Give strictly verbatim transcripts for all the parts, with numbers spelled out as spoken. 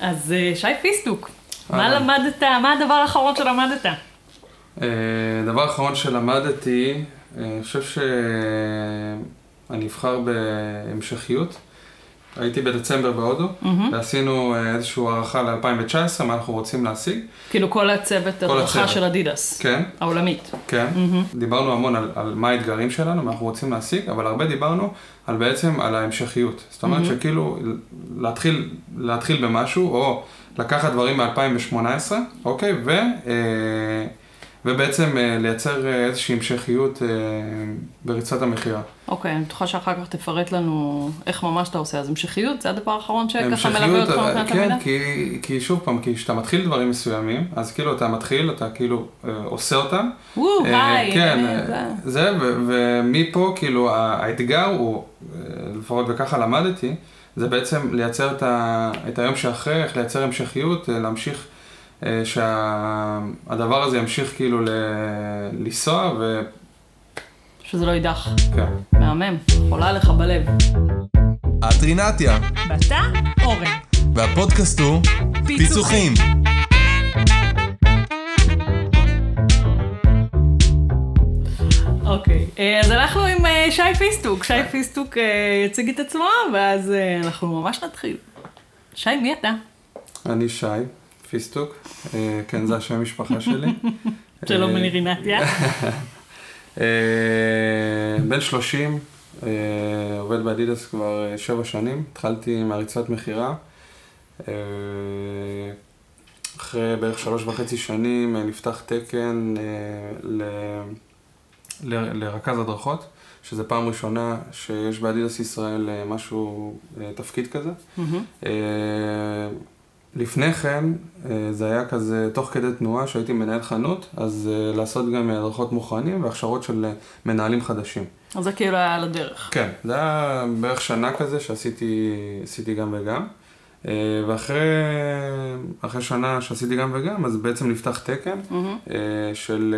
אז שי פיסטוק, מה למדת, מה הדבר האחרון שלמדת? הדבר האחרון שלמדתי, אני חושב שאני אבחר בהמשכיות. הייתי בדצמבר בהודו, ועשינו איזושהי הערכה ל-אלפיים תשע עשרה, מה אנחנו רוצים להשיג. כאילו כל הצוות הדרכה של אדידס, העולמית. כן, דיברנו המון על מה האתגרים שלנו, מה אנחנו רוצים להשיג, אבל הרבה דיברנו על בעצם על ההמשכיות. זאת אומרת שכאילו להתחיל במשהו, או לקחת דברים מ-אלפיים שמונה עשרה, אוקיי, ובעצם לייצר איזושהי המשכיות בריצת המחירה. אוקיי, אני בטוחה שאחר כך תפרט לנו איך ממש אתה עושה. אז המשכיות, זה הדבר האחרון שככה מלווה אותך מבחינת המילה? כן, כי שוב פעם, כי כשאתה מתחיל דברים מסוימים, אז כאילו אתה מתחיל, אתה כאילו עושה אותם. וואו, היי. כן, זה, ומפה כאילו האתגר הוא, לפחות וככה למדתי, זה בעצם לייצר את היום שאחרי, איך לייצר המשכיות, להמשיך שהדבר הזה ימשיך כאילו לנסוע ו... שזה לא יידח. כן. מהמם, חולה לך בלב. הטרינתיה. בתה אורן. והפודקאסט הוא פיצוחים. אוקיי, אז אנחנו עם שי פיסטוק. שי פיסטוק יציג את עצמו, ואז אנחנו ממש נתחיל. שי, מי אתה? אני שי. פיסטוק, כן, זה השם המשפחה שלי. שלום מנרינתיה. בן שלושים, עובד באדידס כבר שבע שנים, התחלתי מהריצת מחירה. אחרי בערך שלוש וחצי שנים נפתח תקן לרכז הדרכות, שזה פעם ראשונה שיש באדידס ישראל משהו, תפקיד כזה. לפני כן, זה היה כזה, תוך כדי תנועה שהייתי מנהל חנות, אז לעשות גם הדרכות מוכנים והכשרות של מנהלים חדשים. אז זה כאילו היה על הדרך. כן, זה היה בערך שנה כזה שעשיתי גם וגם. ואחרי שנה שעשיתי גם וגם, אז בעצם נפתח תקן של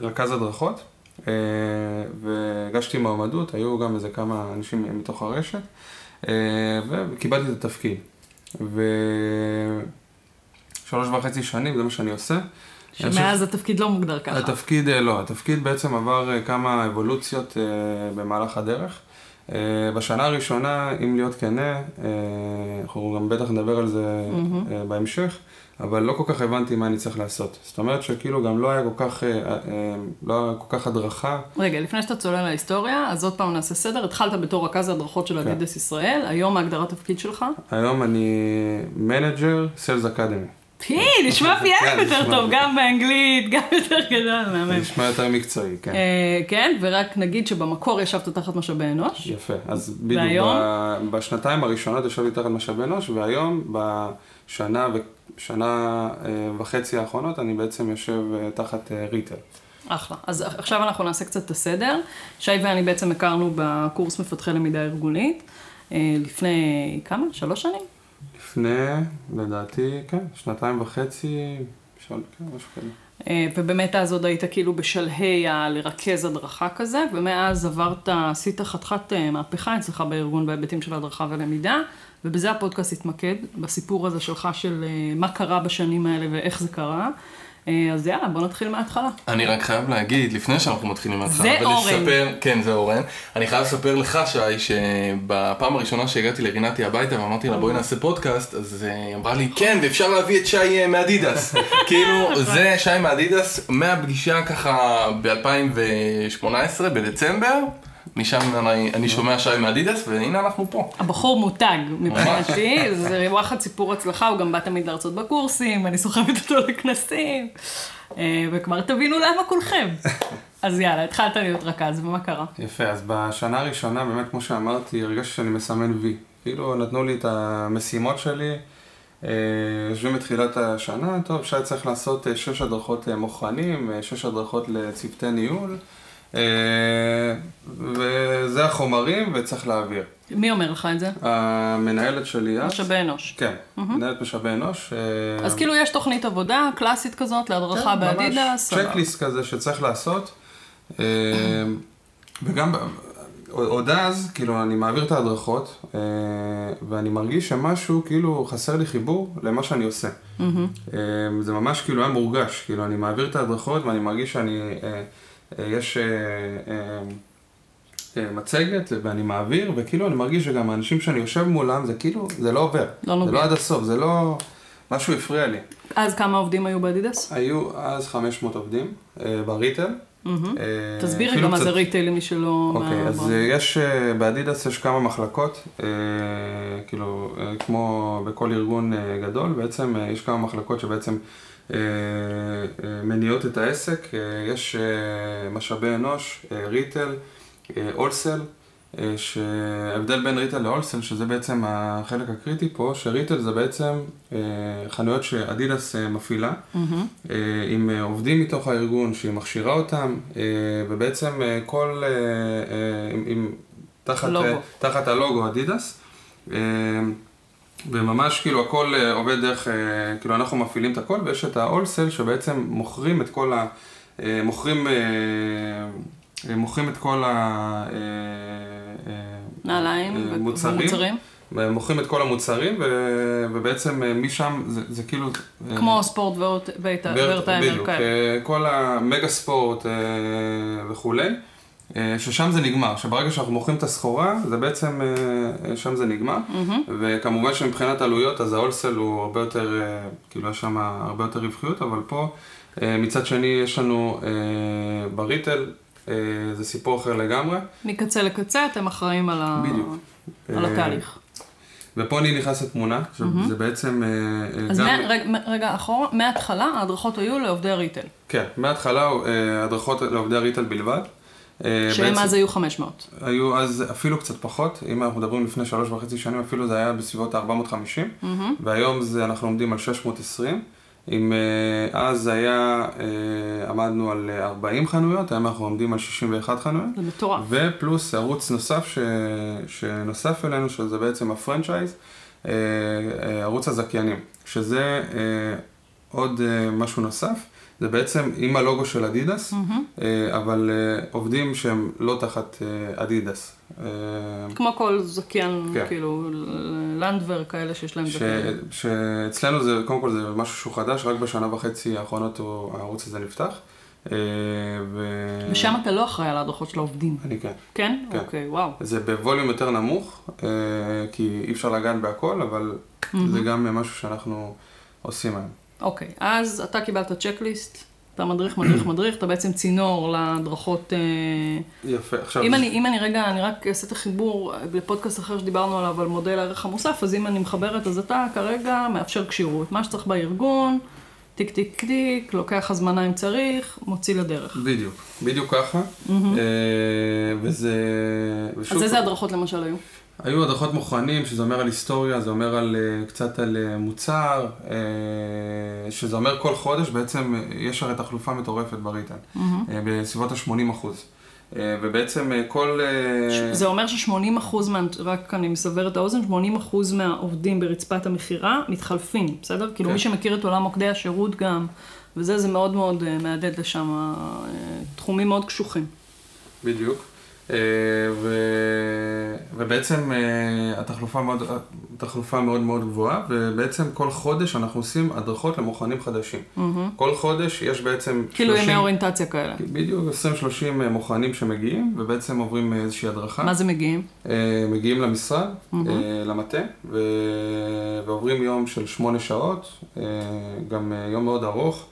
רכז הדרכות, והגשתי מעומדות, היו גם איזה כמה אנשים מתוך הרשת, וקיבלתי את התפקיד. ושלוש וחצי שנים, זה מה שאני עושה. שמאז התפקיד לא מוגדר ככה. התפקיד לא, התפקיד בעצם עבר כמה אבולוציות במהלך הדרך. בשנה הראשונה, אם להיות כנה, אנחנו גם בטח נדבר על זה בהמשך, אבל לא כל כך הבנתי מה אני צריך לעשות. זאת אומרת שכאילו גם לא היה כל כך, לא היה כל כך הדרכה. רגע, לפני שאתה צולל להיסטוריה, אז עוד פעם נעשה סדר. התחלת בתור רכז הדרכות של אדידס ישראל. היום ההגדרת התפקיד שלך? היום אני מנג'ר סלס אקדמי. כן, נשמע פייאף יותר טוב, גם באנגלית, גם יותר גדול, מאמן. נשמע יותר מקצועי, כן. כן, ורק נגיד שבמקור ישבת תחת משאבי אנוש. יפה, אז בדיוק בשנתיים הראשונות ישבתי תחת משאבי אנוש, והיום בשנה שנה וחצי האחרונות אני בעצם יושב תחת ריטל. אחלה, אז עכשיו אנחנו נעשה קצת את הסדר. שי ואני בעצם הכרנו בקורס מפתחי למידה ארגונית, לפני כמה? שלוש שנים? לפני, לדעתי, כן, שנתיים וחצי, משהו כזה. ובאמת אז עוד היית כאילו בשלהי לרכז הדרכה כזה, ומאז עברת, עשית חתיכת מהפכה אצלך בארגון בהיבטים של הדרכה ולמידה, ובזה הפודקאסט התמקד, בסיפור הזה שלך של מה קרה בשנים האלה ואיך זה קרה. אז יאללה, בוא נתחיל מההתחלה. אני רק חייב להגיד, לפני שאנחנו מתחילים מההתחלה, זה אורן. כן, זה אורן. אני חייב לספר לך, שי, שבפעם הראשונה שהגעתי לרינתי הביתה ואמרתי לה, בואי נעשה פודקאסט, אז היא אמרה לי, כן, ואפשר להביא את שי מאדידס. כאילו, זה שי מאדידס, מהפגישה ככה ב-אלפיים שמונה עשרה, בדצמבר, משם אני שומע שי מאדידס, והנה אנחנו פה. הבחור מותג מבחינתי, זה רוחת סיפור הצלחה, הוא גם בא תמיד להרצות בקורסים, אני סוחבת אותו לכנסים, וכבר תבינו למה כולכם. אז יאללה, התחלת להיות רכז, ומה קרה? יפה, אז בשנה הראשונה, באמת כמו שאמרתי, הרגשתי שאני מסמן וי. כאילו נתנו לי את המשימות שלי, יושבים בתחילת השנה, טוב, שי צריך לעשות שש הדרכות מוכנים, שש הדרכות לצוותי ניהול, וזה החומרים וצריך להעביר. מי אומר לך את זה? המנהלת שלי. משאבי אנוש. כן, מנהלת משאבי אנוש. אז כאילו יש תוכנית עבודה קלאסית כזאת להדרכה באדידס. צ'קליסט כזה שצריך לעשות. וגם עוד אז, כאילו, אני מעביר את ההדרכות, ואני מרגיש שמשהו, כאילו, חסר לי חיבור למה שאני עושה. זה ממש, כאילו, היה מורגש. כאילו, אני מעביר את ההדרכות, ואני מרגיש שאני, יש מצגת, ואני מעביר, וכאילו, אני מרגיש שגם האנשים שאני יושב מולם, זה כאילו, זה לא עובר. זה לא עד הסוף, זה לא... משהו הפריע לי. אז כמה עובדים היו באדידס? היו אז חמש מאות עובדים, בריטל. תסבירי גם מה זה ריטל למי שלא... אוקיי, אז יש, באדידס יש כמה מחלקות, כאילו, כמו בכל ארגון גדול, בעצם יש כמה מחלקות שבעצם מניעות את העסק, יש משאבי אנוש, ריטל, אולסל, שההבדל בין ריטל לאולסל, שזה בעצם החלק הקריטי פה, שריטל זה בעצם חנויות שאדידס מפעילה, עם עובדים מתוך הארגון שהיא מכשירה אותם, ובעצם כל, תחת הלוגו אדידס, וממש כאילו הכל עובד דרך, כאילו אנחנו מפעילים את הכל, ויש את האולסל שבעצם מוכרים את כל ה... מוכרים... מוכרים את כל המוצרים, מוכרים את כל המוצרים, ובעצם משם זה כאילו... כמו ספורט וארטיימר כאלה. כל המגה ספורט וכו', ששם זה נגמר, שברגע שאנחנו מוכרים את הסחורה, זה בעצם, שם זה נגמר, וכמובן שמבחינת עלויות, אז האולסל הוא הרבה יותר, כאילו יש שם הרבה יותר רווחיות, אבל פה מצד שני יש לנו בריטל, זה סיפור אחר לגמרי. מקצה לקצה, אתם אחראים על, ה... על התהליך. ופה אני נכנס לתמונה, mm-hmm. זה בעצם... אז גם... רגע, רגע אחורה, מההתחלה ההדרכות היו לעובדי הריטל. כן, מההתחלה ההדרכות לעובדי הריטל בלבד. שהם אז היו חמש מאות. היו אז אפילו קצת פחות, אם אנחנו מדברים לפני שלוש וחצי שנים, אפילו זה היה בסביבות ארבע מאות וחמישים, mm-hmm. והיום זה, אנחנו עומדים על שש מאות ועשרים. אם אז היה, עמדנו על ארבעים חנויות, היום אנחנו עומדים על שישים ואחת חנויות. זה מטורף. ופלוס ערוץ נוסף ש... שנוסף אלינו, שזה בעצם הפרנצ'ייז, ערוץ הזכיינים, שזה עוד משהו נוסף. זה בעצם עם הלוגו של אדידס, mm-hmm. אבל עובדים שהם לא תחת אדידס. כמו כל זכיין, כן. כאילו, לנדבר כאלה שיש להם זכיין. ש... שאצלנו זה, קודם כל זה משהו שהוא חדש, רק בשנה וחצי האחרונות הערוץ הזה נפתח. ו... ושם אתה לא אחראי על ההדרכות של העובדים. אני כן. כן? כן. אוקיי, וואו. זה בווליום יותר נמוך, כי אי אפשר לגעת בהכל, אבל mm-hmm. זה גם משהו שאנחנו עושים היום. אוקיי, אז אתה קיבלת צ'קליסט, אתה מדריך, מדריך, מדריך, אתה בעצם צינור להדרכות... יפה, עכשיו... אם אני רגע, אני רק אעשה את החיבור לפודקאסט אחר שדיברנו עליו, על מודל הערך המוסף, אז אם אני מחברת, אז אתה כרגע מאפשר קשירות. מה שצריך בארגון, טיק טיק טיק, לוקח הזמנה אם צריך, מוציא לדרך. בדיוק, בדיוק ככה. וזה... אז איזה הדרכות למשל היו? היו הדרכות מוכנים, שזה אומר על היסטוריה, זה אומר על, קצת על מוצר, שזה אומר כל חודש, בעצם יש הרי תחלופה מטורפת בריטן, mm-hmm. בסביבות ה-שמונים אחוז. ובעצם כל... זה אומר ש-שמונים אחוז, רק אני מסבר את האוזן, שמונים אחוז מהעובדים ברצפת המחירה מתחלפים, בסדר? Okay. כאילו מי שמכיר את עולם מוקדי השירות גם, וזה זה מאוד מאוד מעדד לשם, תחומים מאוד קשוחים. בדיוק. ובעצם התחלופה מאוד, התחלופה מאוד מאוד גבוהה, ובעצם כל חודש אנחנו עושים הדרכות למוכנים חדשים. כל חודש יש בעצם... כאילו ימי אוריינטציה כאלה. בדיוק, עשרים שלושים מוכנים שמגיעים, ובעצם עוברים איזושהי הדרכה. מה זה מגיעים? מגיעים למשרד, למטה, ועוברים יום של שמונה שעות, גם יום מאוד ארוך.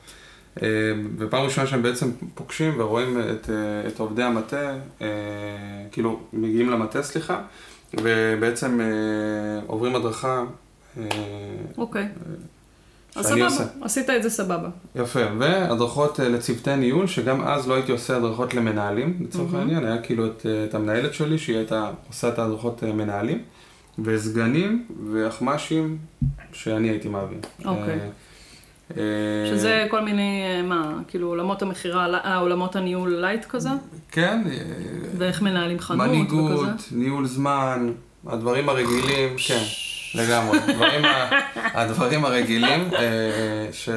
ופעם ראשונה שהם בעצם פוגשים ורואים את, את עובדי המטה, כאילו מגיעים למטה, סליחה, ובעצם עוברים הדרכה. אוקיי. אז סבבה, עשית את זה סבבה. יפה, והדרכות לצוותי ניהול, שגם אז לא הייתי עושה הדרכות למנהלים, לצורך העניין, היה כאילו את, את המנהלת שלי, שהיא הייתה עושה את הדרכות מנהלים, וסגנים ואחמשים שאני הייתי מעביר. אוקיי. שזה כל מיני, מה, כאילו עולמות המחירה, אה, עולמות הניהול לייט כזה? כן. ואיך מנהלים חנות וכזה? מנהיגות, ניהול זמן, הדברים הרגילים, כן, לגמרי. הדברים הרגילים, ש...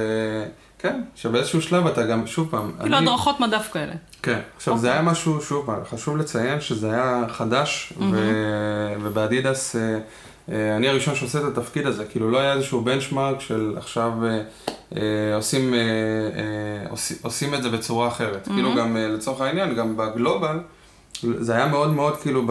כן, שבאיזשהו שלב אתה גם, שוב פעם... כאילו אני... הדרכות מדף כאלה. כן, עכשיו אוקיי. זה היה משהו, שוב פעם, חשוב לציין שזה היה חדש, mm-hmm. ו... ובאדידס אני הראשון שעושה את התפקיד הזה, כאילו לא היה איזשהו בנצ'מארק של עכשיו עושים, עושים, עושים את זה בצורה אחרת. Mm-hmm. כאילו גם לצורך העניין, גם בגלובל, זה היה מאוד מאוד כאילו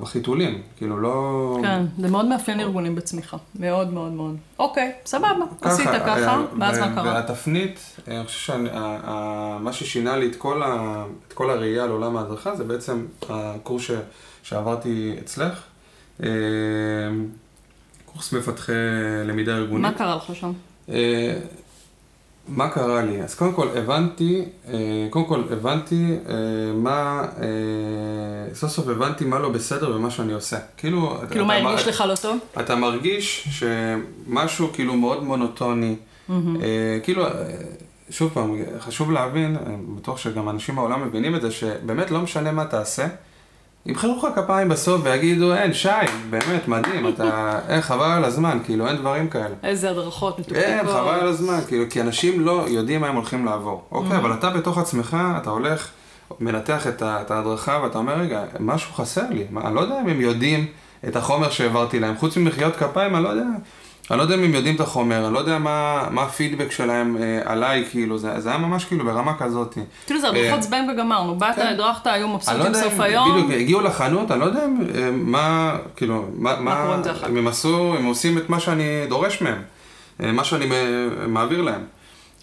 בחיתולים, כאילו לא... כן, זה מאוד מאפיין ארגונים בצמיחה, מאוד מאוד מאוד. אוקיי, סבבה, עשית ככה, ואז מה קרה? והתפנית, אני חושב שמה ששינה לי את כל הראייה על עולם ההדרכה, זה בעצם הקורס שעברתי אצלך, קורס מפתחי למידה ארגונית. מה קרה לך שם? מה קרה לי? אז קודם כל הבנתי, קודם כל הבנתי מה, סוף סוף הבנתי מה לא בסדר ומה שאני עושה. כאילו, כאילו מה הרגיש לך לא טוב? אתה מרגיש שמשהו כאילו מאוד מונוטוני, כאילו, שוב פעם, חשוב להבין, בטוח שגם אנשים בעולם מבינים את זה, שבאמת לא משנה מה תעשה, ימחרו לך כפיים בסוף ויגידו, אין, שי, באמת, מדהים, אתה, אין, חבל על הזמן, כאילו, אין דברים כאלה. איזה הדרכות, מתוקתקות. אין, חבל על הזמן, כאילו, כי אנשים לא יודעים מה הם הולכים לעבור. אוקיי, אבל אתה בתוך עצמך, אתה הולך, מנתח את ההדרכה, ואתה אומר, רגע, משהו חסר לי, אני לא יודע אם הם יודעים את החומר שהעברתי להם, חוץ ממחיאות כפיים, אני לא יודע, אני לא יודע אם הם יודעים את החומר, אני לא יודע מה הפידבק שלהם עליי, כאילו, זה היה ממש כאילו ברמה כזאת. תראו, זה הדרכות זבן וגמרנו, באת, הדרכת, היו מבסוטים סוף היום. בדיוק, הגיעו לחנות, אני לא יודע מה, כאילו, מה, אם הם עשו, הם עושים את מה שאני דורש מהם, מה שאני מעביר להם,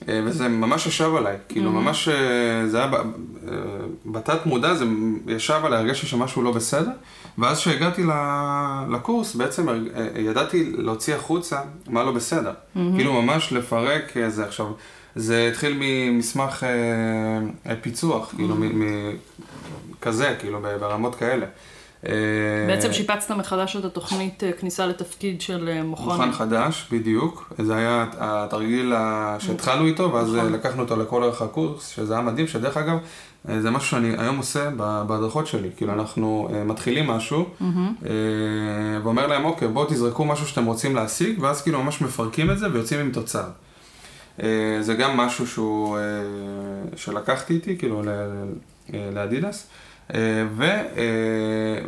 וזה ממש ישב עליי, כאילו, ממש, זה היה, בתת מודע, זה ישב עליי, הרגשתי שמשהו לא בסדר, ואז כשהגעתי לקורס, בעצם ידעתי להוציא החוצה מה לא בסדר. כאילו ממש לפרק איזה עכשיו. זה התחיל ממסמך פיצוח, כאילו כזה, כאילו ברמות כאלה. בעצם שיפצת מחדש את התוכנית כניסה לתפקיד של מוכן. מוכן חדש, בדיוק. זה היה התרגיל שהתחלנו איתו, ואז לקחנו אותו לכל אורך הקורס, שזה היה מדהים, שדרך אגב, זה משהו שאני היום עושה בהדרכות שלי, כאילו אנחנו מתחילים משהו, ואומר להם, אוקיי, בואו תזרקו משהו שאתם רוצים להשיג, ואז כאילו ממש מפרקים את זה ויוצאים עם תוצר. זה גם משהו שהוא, שלקחתי איתי, כאילו, לאדידס,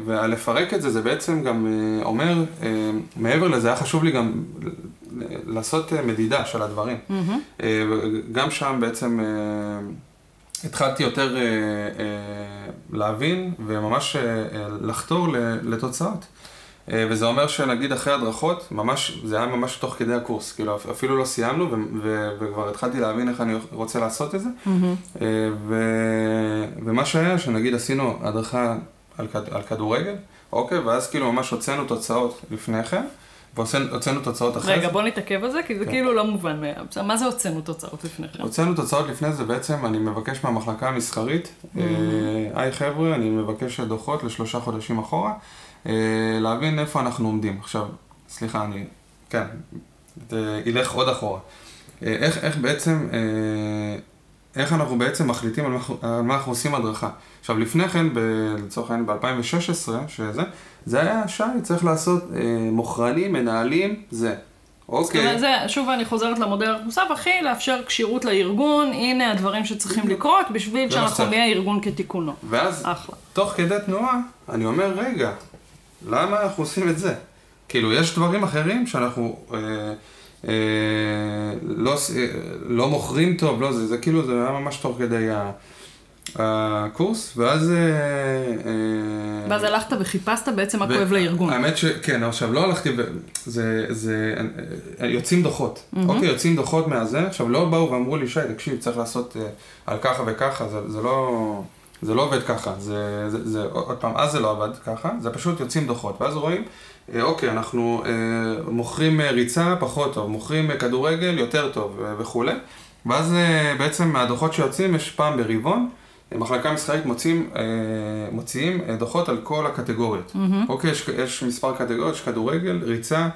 ולפרק את זה, זה בעצם גם אומר, מעבר לזה היה חשוב לי גם לעשות מדידה של הדברים. גם שם בעצם... התחלתי יותר אה, אה, להבין וממש אה, לחתור לתוצאות. אה, וזה אומר שנגיד אחרי הדרכות, ממש, זה היה ממש תוך כדי הקורס, כאילו אפילו לא סיימנו ו- ו- וכבר התחלתי להבין איך אני רוצה לעשות את זה. Mm-hmm. אה, ו- ומה שהיה שנגיד עשינו הדרכה על, כד- על כדורגל, אוקיי, ואז כאילו ממש הוצאנו תוצאות לפני כן. והוצאנו תוצאות אחרי זה. רגע, בוא נתעכב על זה, כי זה כאילו לא מובן. מה זה הוצאנו תוצאות לפני כן? הוצאנו תוצאות לפני זה בעצם, אני מבקש מהמחלקה המסחרית, היי חבר'ה, אני מבקש דוחות לשלושה חודשים אחורה, להבין איפה אנחנו עומדים. עכשיו, סליחה, אני, כן, ילך עוד אחורה. איך בעצם, איך אנחנו בעצם מחליטים על מה אנחנו עושים הדרכה. עכשיו, לפני כן, לצורך העניין, ב-אלפיים ושש עשרה, שזה, זה היה שי, צריך לעשות אה, מוכרנים, מנהלים, זה. אוקיי. זאת אומרת, זה, שוב אני חוזרת למודל מוסף, אחי, לאפשר קשירות לארגון, הנה הדברים שצריכים לקרות, בשביל שאנחנו נהיה ארגון כתיקונו. ואז, אחלה. תוך כדי תנועה, אני אומר, רגע, למה אנחנו עושים את זה? כאילו, יש דברים אחרים שאנחנו... אה, אה, לא, אה, לא מוכרים טוב, לא, זה, זה כאילו, זה היה ממש תוך כדי ה... הקורס, ואז... ואז הלכת וחיפשת בעצם מה כואב לארגון. האמת שכן, עכשיו לא הלכתי, זה... יוצאים דוחות. אוקיי, יוצאים דוחות מהזה, עכשיו לא באו ואמרו לי, שי, תקשיב, צריך לעשות על ככה וככה, זה לא... זה לא עובד ככה, זה... עוד פעם, אז זה לא עבד ככה, זה פשוט יוצאים דוחות, ואז רואים, אוקיי, אנחנו מוכרים ריצה פחות טוב, מוכרים כדורגל יותר טוב וכו'. ואז בעצם מהדוחות שיוצאים, יש פעם ברבעון, מחלקה מסחרית מוצאים, מוציאים דוחות על כל הקטגוריות. Mm-hmm. אוקיי, יש, יש מספר קטגוריות, יש כדורגל, ריצה,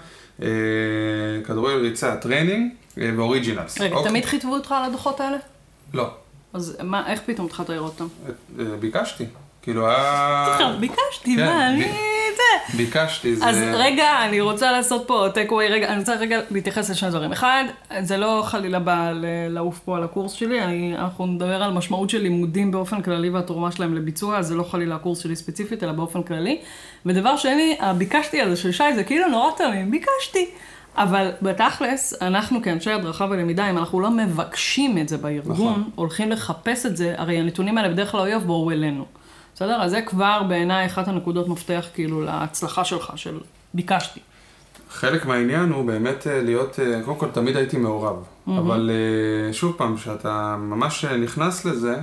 כדורגל, ריצה, טרנינג ואוריג'ינלס. רגע, אוקיי. תמיד חיתבו אותך על הדוחות האלה? לא. אז מה, איך פתאום התחלת לראות אותם? ביקשתי, כאילו... ביקשתי, מה, אני... זה... ביקשתי, זה... אז רגע, אני רוצה לעשות פה טקווי, רגע, אני רוצה רגע להתייחס לשני דברים. אחד, זה לא חלילה בא לעוף פה על הקורס שלי, אני, אנחנו נדבר על משמעות של לימודים באופן כללי והתרומה שלהם לביצוע, אז זה לא חלילה הקורס שלי ספציפית, אלא באופן כללי. ודבר שני, הביקשתי הזה של שי, זה כאילו נורא תמים, ביקשתי. אבל בתכלס, אנחנו כאנשי הדרכה ולמידה, אם אנחנו לא מבקשים את זה בארגון, הולכים לחפש את זה, הרי הנתונים האלה בדרך כלל אויב בואו אלינו. בסדר? אז זה כבר בעיניי אחת הנקודות מפתח כאילו להצלחה שלך, של ביקשתי. חלק מהעניין הוא באמת להיות, קודם כל תמיד הייתי מעורב, אבל שוב פעם שאתה ממש נכנס לזה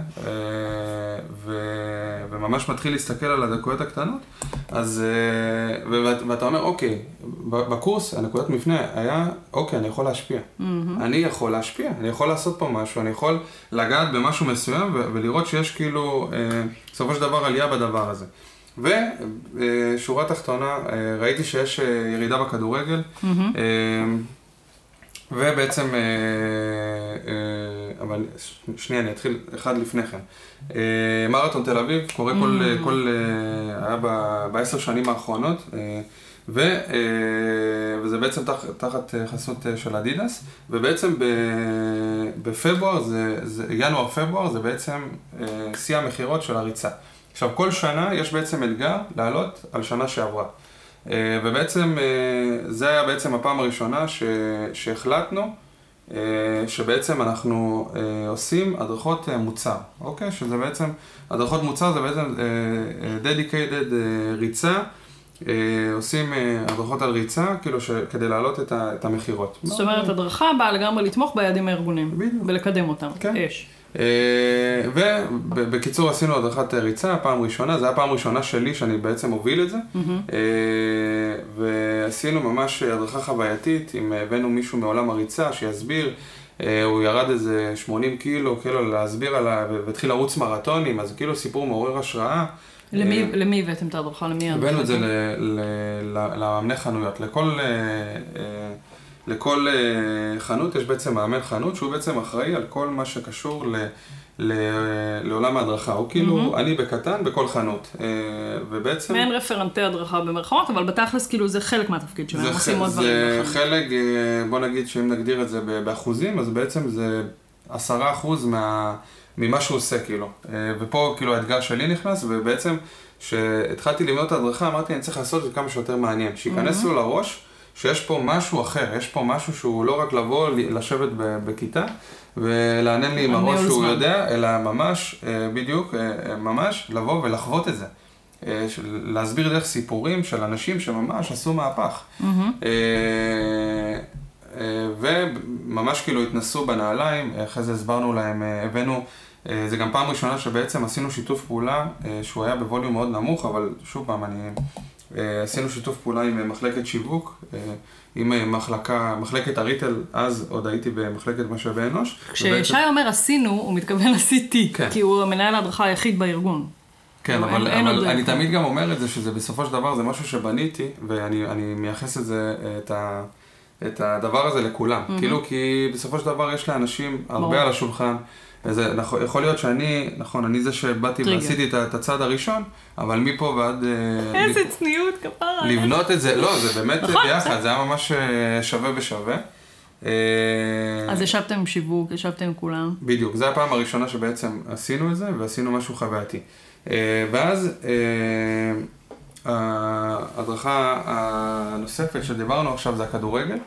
וממש מתחיל להסתכל על הדקויות הקטנות, אז, ואתה אומר, אוקיי, בקורס הנקודת מפנה היה, אוקיי, אני יכול להשפיע. אני יכול להשפיע, אני יכול לעשות פה משהו, אני יכול לגעת במשהו מסוים ולראות שיש כאילו, בסופו של דבר עלייה בדבר הזה. ושורה תחתונה, ראיתי שיש ירידה בכדורגל, ובעצם, אבל שנייה, אני אתחיל אחד לפני כן. מרתון תל אביב קורה כל, היה בעשר שנים האחרונות, וזה בעצם תחת חסות של אדידס, ובעצם בפברואר, ינואר-פברואר, זה בעצם שיא המחירות של הריצה. עכשיו, כל שנה יש בעצם אתגר לעלות על שנה שעברה. ובעצם, זה היה בעצם הפעם הראשונה שהחלטנו שבעצם אנחנו עושים הדרכות מוצר, אוקיי? שזה בעצם, הדרכות מוצר זה בעצם dedicated ריצה, עושים הדרכות על ריצה, כאילו כדי להעלות את המחירות. זאת אומרת, הדרכה באה לגמרי לתמוך ביעדים הארגונים ולקדם אותם. יש. ובקיצור עשינו הדרכת ריצה, פעם ראשונה, זה היה פעם ראשונה שלי שאני בעצם הוביל את זה, ועשינו ממש הדרכה חווייתית, אם הבאנו מישהו מעולם הריצה שיסביר, הוא ירד איזה שמונים קילו, כאילו להסביר עליו, והתחיל לרוץ מרתונים, אז כאילו סיפור מעורר השראה. למי הבאתם את הדרכה? הבאנו את זה למאמני חנויות, לכל... לכל חנות יש בעצם מאמן חנות שהוא בעצם אחראי על כל מה שקשור ל, ל, לעולם ההדרכה. הוא כאילו, אני בקטן בכל חנות, ובעצם... מעין רפרנטי הדרכה במרכאות, אבל בתכלס כאילו זה חלק מהתפקיד שלהם, עושים עוד דברים. זה חלק, בוא נגיד שאם נגדיר את זה באחוזים, אז בעצם זה עשרה אחוז ממה שהוא עושה כאילו. ופה כאילו האתגר שלי נכנס, ובעצם כשהתחלתי ללמוד את ההדרכה, אמרתי, אני צריך לעשות את זה כמה שיותר מעניין, שיכנס לו לראש, שיש פה משהו אחר, יש פה משהו שהוא לא רק לבוא, לשבת בכיתה ולענן לי עם הראש שהוא יודע, אלא ממש, בדיוק, ממש לבוא ולחוות את זה. להסביר דרך סיפורים של אנשים שממש עשו מהפך. וממש כאילו התנסו בנעליים, אחרי זה הסברנו להם, הבאנו, זה גם פעם ראשונה שבעצם עשינו שיתוף פעולה, שהוא היה בווליום מאוד נמוך, אבל שוב פעם אני... עשינו שיתוף פעולה עם מחלקת שיווק, עם מחלקה, מחלקת הריטל, אז עוד הייתי במחלקת משאבי אנוש. כששי אומר עשינו, הוא מתכוון עשיתי, כי הוא מנהל ההדרכה היחיד בארגון. כן, אבל אני תמיד גם אומר את זה, שזה בסופו של דבר זה משהו שבניתי, ואני מייחס את זה, את הדבר הזה לכולם. כאילו, כי בסופו של דבר יש לאנשים הרבה על השולחן, זה, יכול להיות שאני, נכון, אני זה שבאתי ועשיתי את הצעד הראשון, אבל מפה ועד... איזה צניעות, כפרה. לבנות את זה, לא, זה באמת ביחד, זה היה ממש שווה בשווה. אז ישבתם עם שיווק, ישבתם עם כולם. בדיוק, זה הפעם הראשונה שבעצם עשינו את זה, ועשינו משהו חווייתי. ואז ההדרכה הנוספת שדיברנו עכשיו זה הכדורגל.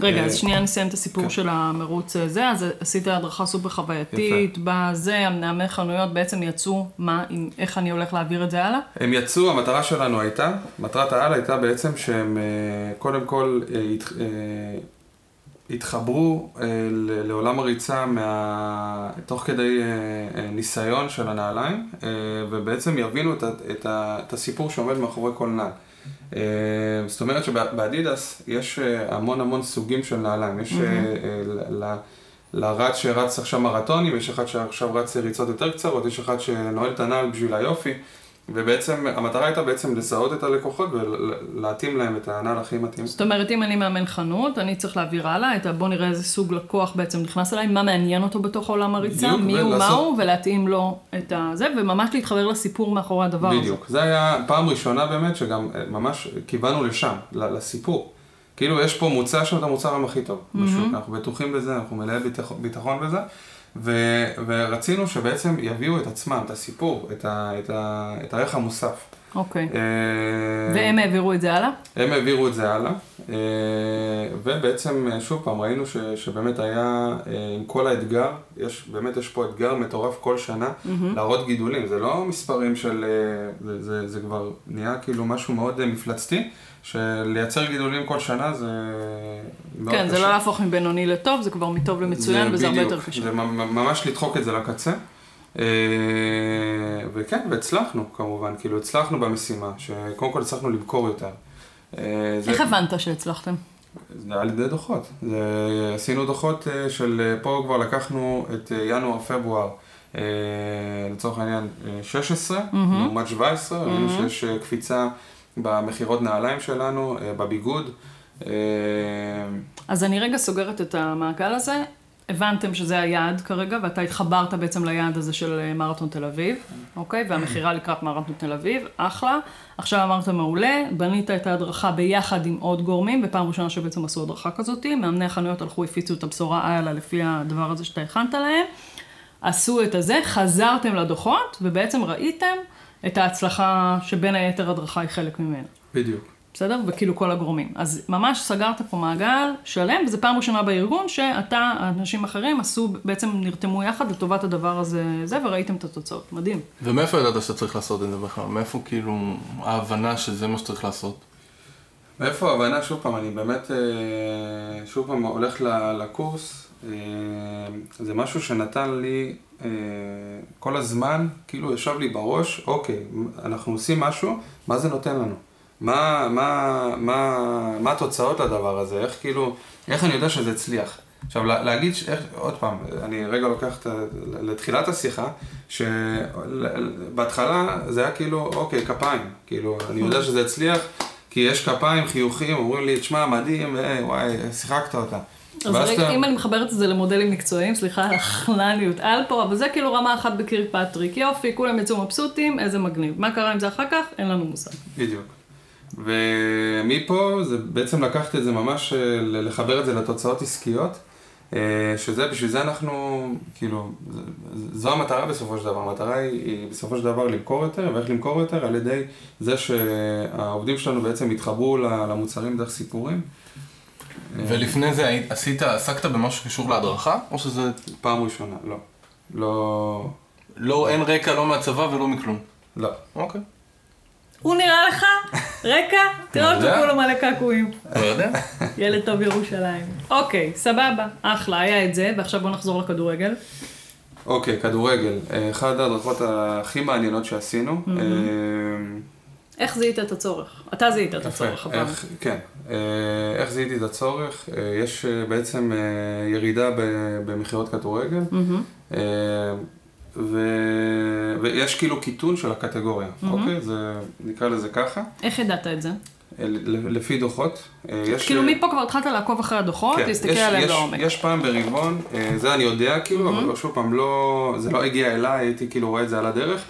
רגע, אז שנייה נסיים את הסיפור של המרוץ הזה, אז עשית הדרכה סופר חווייתית, בזה, המנהלי חנויות בעצם יצאו, מה, איך אני הולך להעביר את זה הלאה? הם יצאו, המטרה שלנו הייתה, מטרת העל הייתה בעצם שהם קודם כל התחברו לעולם הריצה תוך כדי ניסיון של הנעליים, ובעצם יבינו את הסיפור שעומד מאחורי כל נעל. זאת אומרת שבאדידס יש המון המון סוגים של נעליים, יש לרץ שרץ עכשיו מרתונים, יש אחד שעכשיו רץ ריצות יותר קצרות, יש אחד שנועל את הנעל בשביל היופי, ובעצם, המטרה הייתה בעצם לזהות את הלקוחות ולהתאים להם את הענל הכי מתאים. זאת אומרת, אם אני מאמן חנות, אני צריך להעביר הלאה, את בוא נראה איזה סוג לקוח בעצם נכנס אליי, מה מעניין אותו בתוך העולם הריצה, מי הוא, מה הוא, ולהתאים לו את זה, וממש להתחבר לסיפור מאחורי הדבר הזה. בדיוק. זה היה פעם ראשונה באמת שגם ממש כיוונו לשם, לסיפור. כאילו, יש פה מוצר שהוא את המוצר הכי טוב. אנחנו בטוחים בזה, אנחנו מלאי ביטחון בזה. ו- ורצינו שבעצם יביאו את עצמם, את הסיפור, את ה- את ה- את הערך המוסף. אוקיי. והם העבירו את זה הלאה? הם העבירו את זה הלאה. ובעצם, שוב פעם, ראינו ש- שבאמת היה, עם כל האתגר, יש, באמת יש פה אתגר מטורף כל שנה, להראות גידולים. זה לא מספרים של, זה, זה, זה כבר נהיה כאילו משהו מאוד מפלצתי. שלייצר גידולים כל שנה זה מאוד קשה. כן, זה לא להפוך מבינוני לטוב, זה כבר מטוב למצוין, וזה הרבה יותר קשה. זה ממש לדחוק את זה לקצה. וכן, והצלחנו כמובן, כאילו הצלחנו במשימה, שקודם כל הצלחנו לבקור יותר. איך הבנת שהצלחתם? זה היה על ידי דוחות. עשינו דוחות של, פה כבר לקחנו את ינואר-פברואר, לצורך העניין שש עשרה, לעומת שבע עשרה, ראינו שיש קפיצה, במחירות נעליים שלנו, בביגוד. אז אני רגע סוגרת את המעגל הזה. הבנתם שזה היעד כרגע, ואתה התחברת בעצם ליעד הזה של מרתון תל אביב, אוקיי? והמחירה לקראת מרתון תל אביב, אחלה. עכשיו אמרת מעולה, בנית את ההדרכה ביחד עם עוד גורמים, בפעם ראשונה שבעצם עשו הדרכה כזאת, מאמני החנויות הלכו, הפיצו את הבשורה הלאה לפי הדבר הזה שאתה הכנת להם, עשו את הזה, חזרתם לדוחות, ובעצם ראיתם את ההצלחה שבין היתר הדרכה היא חלק ממנה. בדיוק. בסדר? וכאילו כל הגורמים. אז ממש סגרת פה מעגל שלם, וזו פעם ראשונה בארגון שאתה, אנשים אחרים, עשו, בעצם נרתמו יחד לטובת הדבר הזה, זה, וראיתם את התוצאות. מדהים. ומאיפה ידעת שצריך לעשות את זה בכלל? מאיפה כאילו ההבנה שזה מה שצריך לעשות? מאיפה ההבנה? שוב פעם, אני באמת, שוב פעם, הולך לקורס, זה משהו שנתן לי כל הזמן, כאילו ישב לי בראש, אוקיי, אנחנו עושים משהו, מה זה נותן לנו? מה, מה, מה, מה התוצאות לדבר הזה? איך, כאילו, איך אני יודע שזה הצליח? עכשיו, להגיד, איך, עוד פעם, אני רגע לוקח לתחילת השיחה, שבהתחלה זה היה כאילו, אוקיי, כפיים, כאילו, אני יודע שזה הצליח, כי יש כפיים, חיוכים, אומרים לי, תשמע, מדהים, וואי, שיחקת אותה. אז רגע, אם אני מחברת את זה למודלים מקצועיים, סליחה, הכלליות, על פה, אבל זה כאילו רמה אחת בקיר פטריק, יופי, כולם יצאו מבסוטים, איזה מגניב. מה קרה עם זה אחר כך? אין לנו מושג. בדיוק. ומפה, זה בעצם לקחתי את זה ממש, לחבר את זה לתוצאות עסקיות, שזה, בשביל זה אנחנו, כאילו, זו המטרה בסופו של דבר. המטרה היא בסופו של דבר למכור יותר, ואיך למכור יותר? על ידי זה שהעובדים שלנו בעצם התחברו למוצרים דרך סיפורים, ולפני זה עשית, עסקת במשהו שקשור להדרכה? או שזה... פעם ראשונה, לא. לא... לא, אין רקע, לא מהצבא ולא מכלום. לא. אוקיי. הוא נראה לך? רקע? תראה אותו כולו מלא קעקועים. לא יודע. ילד טוב ירושלים. אוקיי, סבבה. אחלה, היה את זה, ועכשיו בוא נחזור לכדורגל. אוקיי, כדורגל. אחת ההדרכות הכי מעניינות שעשינו. איך זיהית את הצורך? אתה זיהית את הצורך, אבל... כן. איך זיהיתי את הצורך? יש בעצם ירידה במחירות כדורגל, ויש כאילו קיטון של הקטגוריה, אוקיי? נקרא לזה ככה. איך ידעת את זה? לפי דוחות. כאילו מפה כבר התחלת לעקוב אחרי הדוחות, להסתכל עליהם לעומק. יש פעם ברבעון, זה אני יודע כאילו, אבל שוב פעם לא, זה לא הגיע אליי, הייתי כאילו רואה את זה על הדרך.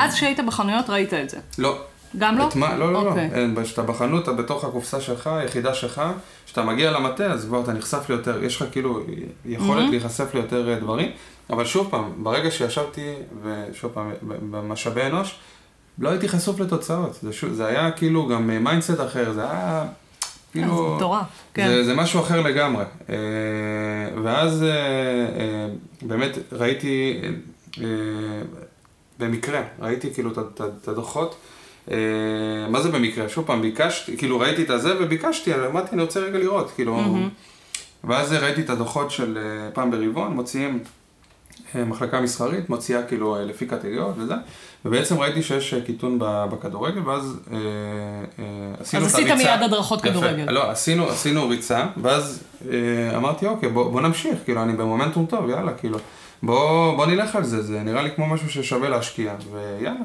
אז כשהיית בחנויות ראית את זה? לא. גם לא? לא, לא, לא. כשאתה בחנות, אתה בתוך הקופסה שלך, היחידה שלך, כשאתה מגיע למטה, אז כבר אתה נחשף לי יותר, יש לך כאילו יכולת להיחשף לי יותר דברים, אבל שוב פעם, ברגע שישבתי, ושוב פעם, במשאבי אנוש, לא הייתי חשוף לתוצאות. זה היה כאילו גם מיינדסט אחר, זה היה כאילו... זה משהו אחר לגמרי. ואז באמת ראיתי... במקרה, ראיתי כאילו את הדוחות, מה זה במקרה? שוב פעם ביקשתי, כאילו ראיתי את זה וביקשתי, אבל אמרתי, אני רוצה רגע לראות, כאילו, ואז ראיתי את הדוחות של פעם ברבעון, מוציאים מחלקה מסחרית, מוציאה כאילו לפי קטגוריות וזה, ובעצם ראיתי שיש קיטון בכדורגל, ואז עשינו את הריצה. אז עשית מיד הדרכות כדורגל. לא, עשינו ריצה, ואז אמרתי, אוקיי, בוא נמשיך, כאילו, אני במומנטום טוב, יאללה, כאילו. בוא, בוא נלך על זה, זה נראה לי כמו משהו ששווה להשקיע, ויאללה.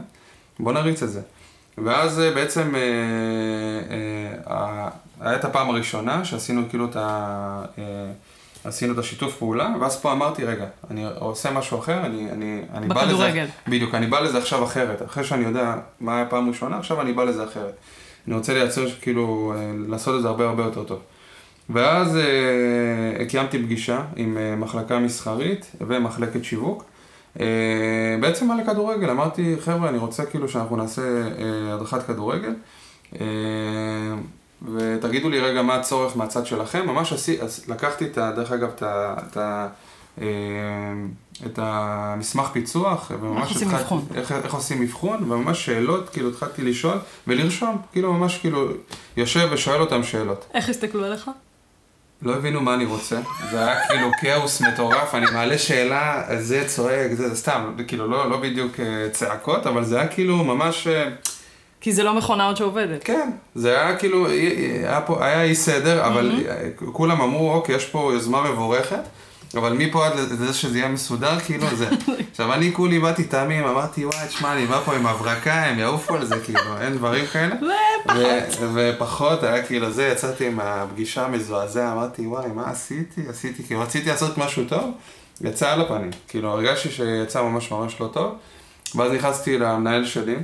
בוא נריץ את זה. ואז בעצם אה, אה, הייתה פעם הראשונה שעשינו כאילו את ה... אה, עשינו את השיתוף פעולה, ואז פה אמרתי, רגע, אני עושה משהו אחר, אני, אני, אני בא לזה, בדיוק, אני בא לזה עכשיו אחרת, אחרי שאני יודע מה היה פעם ראשונה, עכשיו אני בא לזה אחרת. אני רוצה לייצר, כאילו, לעשות את זה הרבה הרבה יותר טוב. ואז אה, קיימתי פגישה עם אה, מחלקה מסחרית ומחלקת שיווק, אה, בעצם על הכדורגל, אמרתי, חבר'ה, אני רוצה כאילו שאנחנו נעשה אה, הדרכת כדורגל, אה, ותגידו לי רגע מה הצורך מהצד שלכם, ממש עשי, לקחתי את, דרך אגב, את, את, את המסמך פיצוח, וממש איך, התחל, עושים איך, איך עושים מבחון, וממש שאלות, כאילו התחלתי לשאול, ולרשום, כאילו ממש כאילו, יושב ושואל אותם שאלות. איך הסתכלו עליך? לא הבינו מה אני רוצה, זה היה כאילו כאוס מטורף, אני מעלה שאלה, זה צועק, זה סתם, כאילו לא, לא בדיוק צעקות, אבל זה היה כאילו ממש... כי זה לא מכונה עוד שעובדת. כן, זה היה כאילו, היה, פה, היה אי סדר, אבל mm-hmm. כולם אמרו, אוקיי, יש פה יוזמה מבורכת, אבל מפה עד לזה שזה יהיה מסודר, כאילו זה. עכשיו, אני כולי באתי תמים, אמרתי, וואי, תשמע, אני בא פה עם הברקה, הם יעופו על זה, כאילו, אין דברים כאלה. ופחות. ופחות, היה כאילו זה, יצאתי עם הפגישה המזועזע, אמרתי, וואי, מה עשיתי? עשיתי, כאילו, רציתי לעשות משהו טוב, יצא על הפנים. כאילו, הרגשתי שיצא ממש ממש לא טוב, ואז נכנסתי למנהל שלי,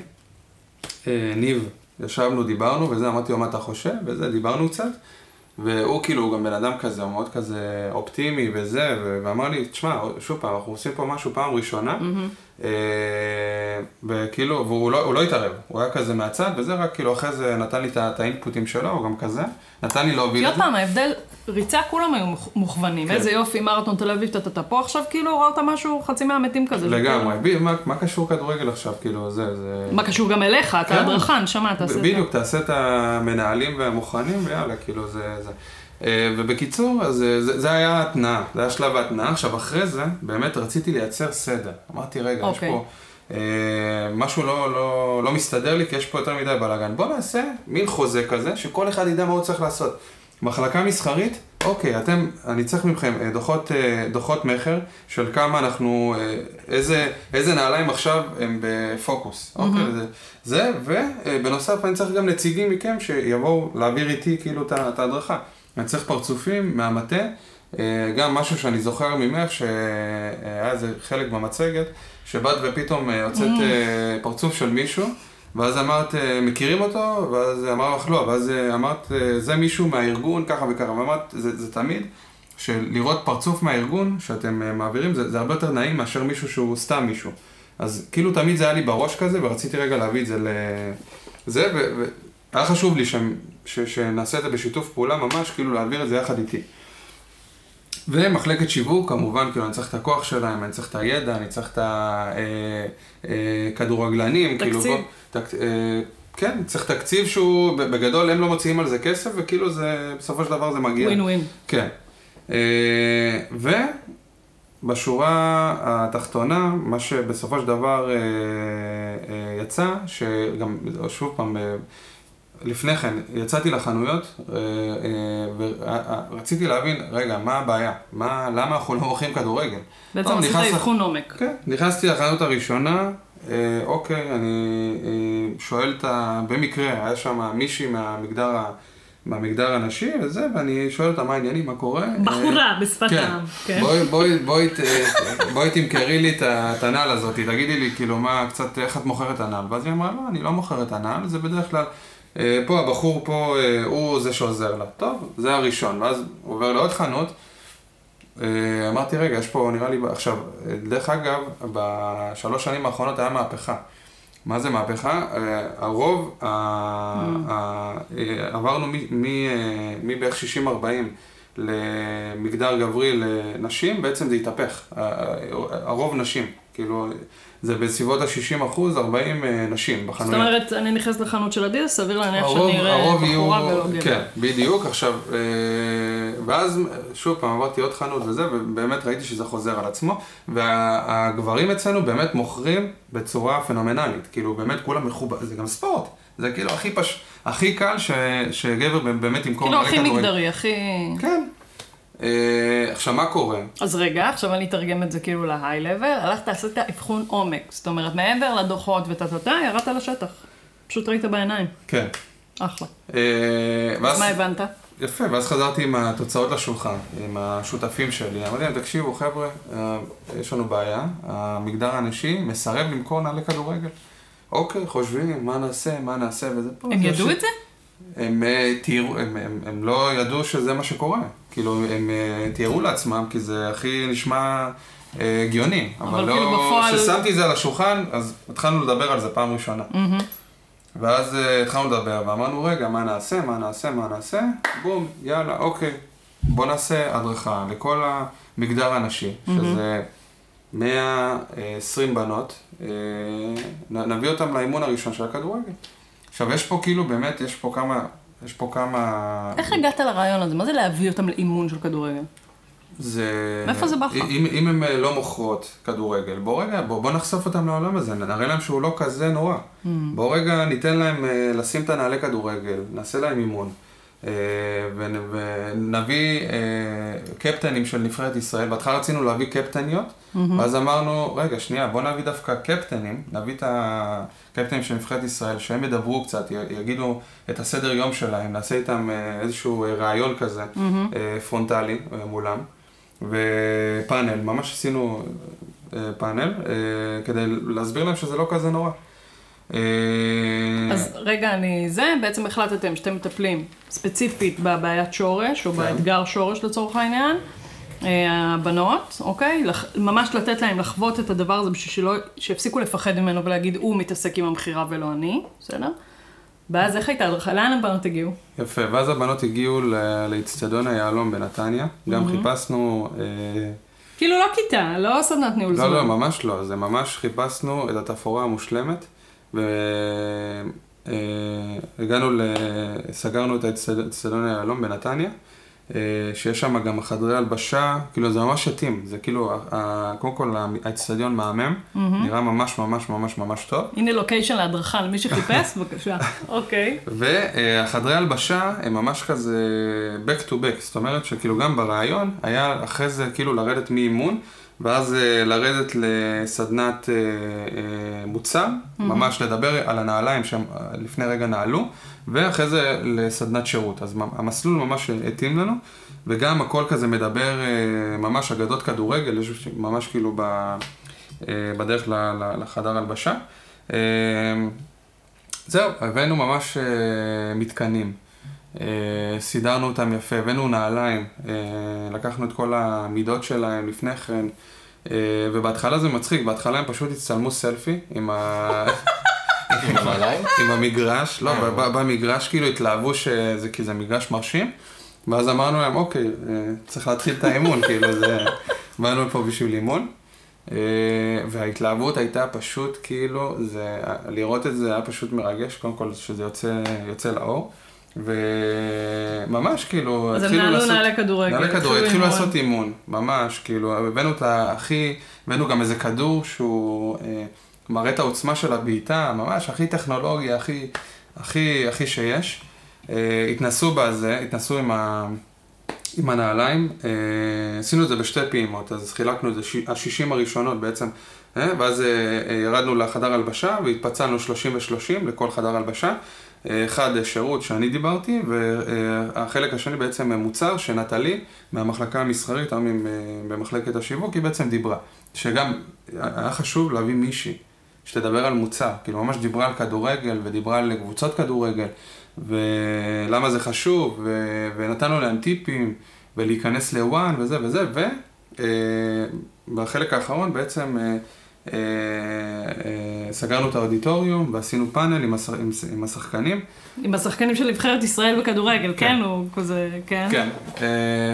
ניב, ישבנו, דיברנו, וזה אמרתי לו מה אתה חושב, וזה דיברנו קצת, והוא כאילו, הוא גם בן אדם כזה, הוא מאוד כזה אופטימי וזה, ואמר לי, תשמע, שוב פעם, אנחנו עושים פה משהו פעם ראשונה, וכאילו, והוא לא התערב, הוא היה כזה מהצד, וזה רק כאילו, אחרי זה נתן לי את האינפוטים שלו, הוא גם כזה, נתן לי להוביל את זה. לא פעם, ההבדל, ריצה כולם היו מוכוונים, איזה יופי, מרתון תל אביב, אתה אתה פה עכשיו, כאילו, ראו אותה משהו, חצי מהמתים כזה. לגמרי, מה קשור כדורגל עכשיו, כאילו, זה, זה... מה קשור גם אליך, אתה הדרכן, שמע, תעשה את זה. בדיוק, תעשה את המנהלים והמוכנים, ויאללה, כאילו, זה, זה. ובקיצור, אז זה, זה היה התנאה, זה היה שלב ההתנאה. עכשיו, אחרי זה, באמת רציתי לייצר סדר. אמרתי, רגע, יש פה, אה, משהו לא, לא, לא מסתדר לי, כי יש פה יותר מדי בלגן. בוא נעשה מין חוזה כזה, שכל אחד ידע מה הוא צריך לעשות. מחלקה מסחרית, אוקיי, אתם, אני צריך ממכם דוחות, דוחות מחר של כמה אנחנו, איזה, איזה נעליים עכשיו הם בפוקוס. אוקיי, זה, זה, ובנוסף, אני צריך גם נציגים מכם שיבואו להעביר איתי, כאילו, את ההדרכה. אני צריך פרצופים מהמטה, גם משהו שאני זוכר ממך, שהיה איזה חלק במצגת, שבאת ופתאום הוצאת פרצוף של מישהו, ואז אמרת, מכירים אותו, ואז אמר לך לא, ואז אמרת, זה מישהו מהארגון, ככה וככה, ואמרת, זה, זה תמיד, שלראות פרצוף מהארגון שאתם מעבירים, זה, זה הרבה יותר נעים מאשר מישהו שהוא סתם מישהו. אז כאילו תמיד זה היה לי בראש כזה, ורציתי רגע להביא את זה לזה, ו... היה חשוב לי ש... ש... שנעשה את זה בשיתוף פעולה ממש, כאילו להעביר את זה יחד איתי. ומחלקת שיווק, כמובן, כאילו אני צריך את הכוח שלהם, אני צריך את הידע, אני צריך את הכדורגלנים, תקציב. כאילו, תק... כן, צריך תקציב שהוא, בגדול הם לא מוציאים על זה כסף, וכאילו זה, בסופו של דבר זה מגיע. ווין ווין. כן. ובשורה התחתונה, מה שבסופו של דבר יצא, שגם, שוב פעם, לפני כן, יצאתי לחנויות ורציתי להבין, רגע, מה הבעיה? מה, למה אנחנו לא מוכרים כדורגל? בעצם עשית אבחון עומק. כן, נכנסתי לחנות הראשונה, אוקיי, אני שואל את ה... במקרה, היה שם מישהי מהמגדר, מהמגדר הנשי וזה, ואני שואל אותה מה העניינים, מה קורה? בחורה, בשפת העם. כן, בואי תמכרי לי את הנעל הזאת, תגידי לי כאילו מה, קצת איך את מוכרת הנעל? ואז היא אמרה, לא, אני לא מוכרת הנעל, זה בדרך כלל... פה הבחור פה הוא זה שעוזר לה, טוב, זה הראשון, ואז עובר לעוד חנות, אמרתי רגע, יש פה נראה לי, עכשיו, דרך אגב, בשלוש שנים האחרונות היה מהפכה, מה זה מהפכה? הרוב, עברנו מבערך שישים ארבעים למגדר גברי לנשים, בעצם זה התהפך, הרוב נשים, כאילו, זה בסביבות ה-שישים אחוז, ארבעים נשים בחנויות. זאת אומרת, אני נכנס לחנות של אדידס, סביר להניח שאני אראה בחורה ולא גבר. כן, בדיוק. עכשיו, ואז שוב פעם עברתי עוד חנות וזה, ובאמת ראיתי שזה חוזר על עצמו, והגברים אצלנו באמת מוכרים בצורה פנומנלית, כאילו באמת כולם מחובר, זה גם ספורט, זה כאילו הכי פש... הכי קל ש... שגבר באמת ימכור... כאילו הכי מגדרי, הכי... כן. עכשיו, מה קורה? אז רגע, עכשיו אני אתרגם את זה כאילו להיי-לבל, הלכת לעשות את האבחון עומק, זאת אומרת, מעבר לדוחות ותתתה, ירדת לשטח, פשוט ראית בעיניים. כן. אחלה. מה הבנת? יפה, ואז חזרתי עם התוצאות לשולחן, עם השותפים שלי. אמרתי להם, תקשיבו חבר'ה, יש לנו בעיה, המגדר האנשי מסרב למכור נעלי כדורגל. אוקיי, חושבים, מה נעשה, מה נעשה, וזה פה. הם ידעו את זה? הם תיארו, הם, הם, הם לא ידעו שזה מה שקורה. כאילו, הם תיארו לעצמם, כי זה הכי נשמע הגיוני. אבל, אבל לא, כאילו בפועל... כששמתי זה על השולחן, אז התחלנו לדבר על זה פעם ראשונה. Mm-hmm. ואז התחלנו לדבר, ואמרנו, רגע, מה נעשה, מה נעשה, מה נעשה, בום, יאללה, אוקיי, בוא נעשה הדרכה לכל המגדר הנשי, שזה מאה ועשרים בנות, נביא אותם לאימון הראשון של הכדורגל. עכשיו, יש פה כאילו, באמת, יש פה כמה, יש פה כמה... איך הגעת לרעיון הזה? מה זה להביא אותם לאימון של כדורגל? זה... מאיפה זה בחר? אם, אם הם לא מוכרות כדורגל, בוא רגע, בוא, בוא נחשוף אותם לעולם הזה, נראה להם שהוא לא כזה נורא. Mm. בוא רגע ניתן להם לשים את הנעלי כדורגל, נעשה להם אימון, ונביא קפטנים של נבחרת ישראל. בהתחלה רצינו להביא קפטניות, mm-hmm. ואז אמרנו, רגע, שנייה, בוא נביא דווקא קפטנים, נביא את הקפטנים של נבחרת ישראל, שהם ידברו קצת, יגידו את הסדר יום שלהם, נעשה איתם איזשהו רעיון כזה, mm-hmm. פרונטלי מולם. ופאנל, ממש עשינו פאנל, כדי להסביר להם שזה לא כזה נורא. אז רגע, אני זה, בעצם החלטתם שאתם מטפלים ספציפית בבעיית שורש, או באתגר שורש לצורך העניין, הבנות, אוקיי? ממש לתת להם לחוות את הדבר הזה, בשביל שיפסיקו לפחד ממנו ולהגיד, הוא מתעסק עם המחירה ולא אני, בסדר? ואז איך הייתה הדרכה? לאן הבנות הגיעו? יפה, ואז הבנות הגיעו לאיצטדיון היהלום בנתניה, גם חיפשנו... כאילו לא כיתה, לא סדנת ניהול זמן. לא, לא, ממש לא, זה ממש חיפשנו את התפאורה המושלמת, והגענו, סגרנו את האיצטדיון היהלום בנתניה, שיש שם גם חדרי הלבשה, כאילו זה ממש שתים, זה כאילו, קודם כל האיצטדיון מהמם, נראה ממש ממש ממש ממש טוב. הנה לוקיישן להדרכה למי שחיפש, בבקשה, אוקיי. והחדרי הלבשה הם ממש כזה back to back, זאת אומרת שכאילו גם ברעיון היה אחרי זה כאילו לרדת מאימון, ואז לרדת לסדנת מוצר, ממש לדבר על הנעליים שלפני רגע נעלו, ואחרי זה לסדנת שירות. אז המסלול ממש התאים לנו, וגם הכל כזה מדבר ממש אגדות כדורגל, יש ממש כאילו בדרך לחדר הלבשה. זהו, הבאנו ממש מתקנים. סידרנו אותם יפה, הבאנו נעליים, לקחנו את כל המידות שלהם לפני כן, ובהתחלה זה מצחיק, בהתחלה הם פשוט הצטלמו סלפי עם ה... עם המגרש, לא, במגרש כאילו התלהבו שזה כזה מגרש מרשים, ואז אמרנו להם, אוקיי, צריך להתחיל את האימון, כאילו זה, באנו פה בשביל אימון, וההתלהבות הייתה פשוט כאילו, לראות את זה היה פשוט מרגש, קודם כל שזה יוצא לאור, וממש כאילו, אז הם נעלו נעלי כדורגל, נעלי כדורגל, התחילו לעשות אימון, ממש כאילו, הבאנו את הכי, הבאנו גם איזה כדור שהוא... מראה את העוצמה של הבעיטה, ממש הכי טכנולוגיה, הכי, הכי, הכי שיש. Uh, התנסו בזה, התנסו עם, ה, עם הנעליים. Uh, עשינו את זה בשתי פעימות, אז חילקנו את זה ש, השישים הראשונות בעצם, uh, ואז uh, ירדנו לחדר הלבשה והתפצלנו שלושים ושלושים לכל חדר הלבשה. Uh, אחד שירות שאני דיברתי, והחלק השני בעצם מוצר שנטלי מהמחלקה המסחרית, עם, uh, במחלקת השיווק, היא בעצם דיברה. שגם היה חשוב להביא מישהי. שתדבר על מוצר, כאילו ממש דיברה על כדורגל ודיברה על קבוצות כדורגל ולמה זה חשוב ו... ונתנו להם טיפים ולהיכנס לוואן וזה וזה ו... בחלק האחרון בעצם סגרנו את האודיטוריום ועשינו פאנל עם, השח... עם השחקנים עם השחקנים של נבחרת ישראל בכדורגל, כן, כן או כזה, כן? כן,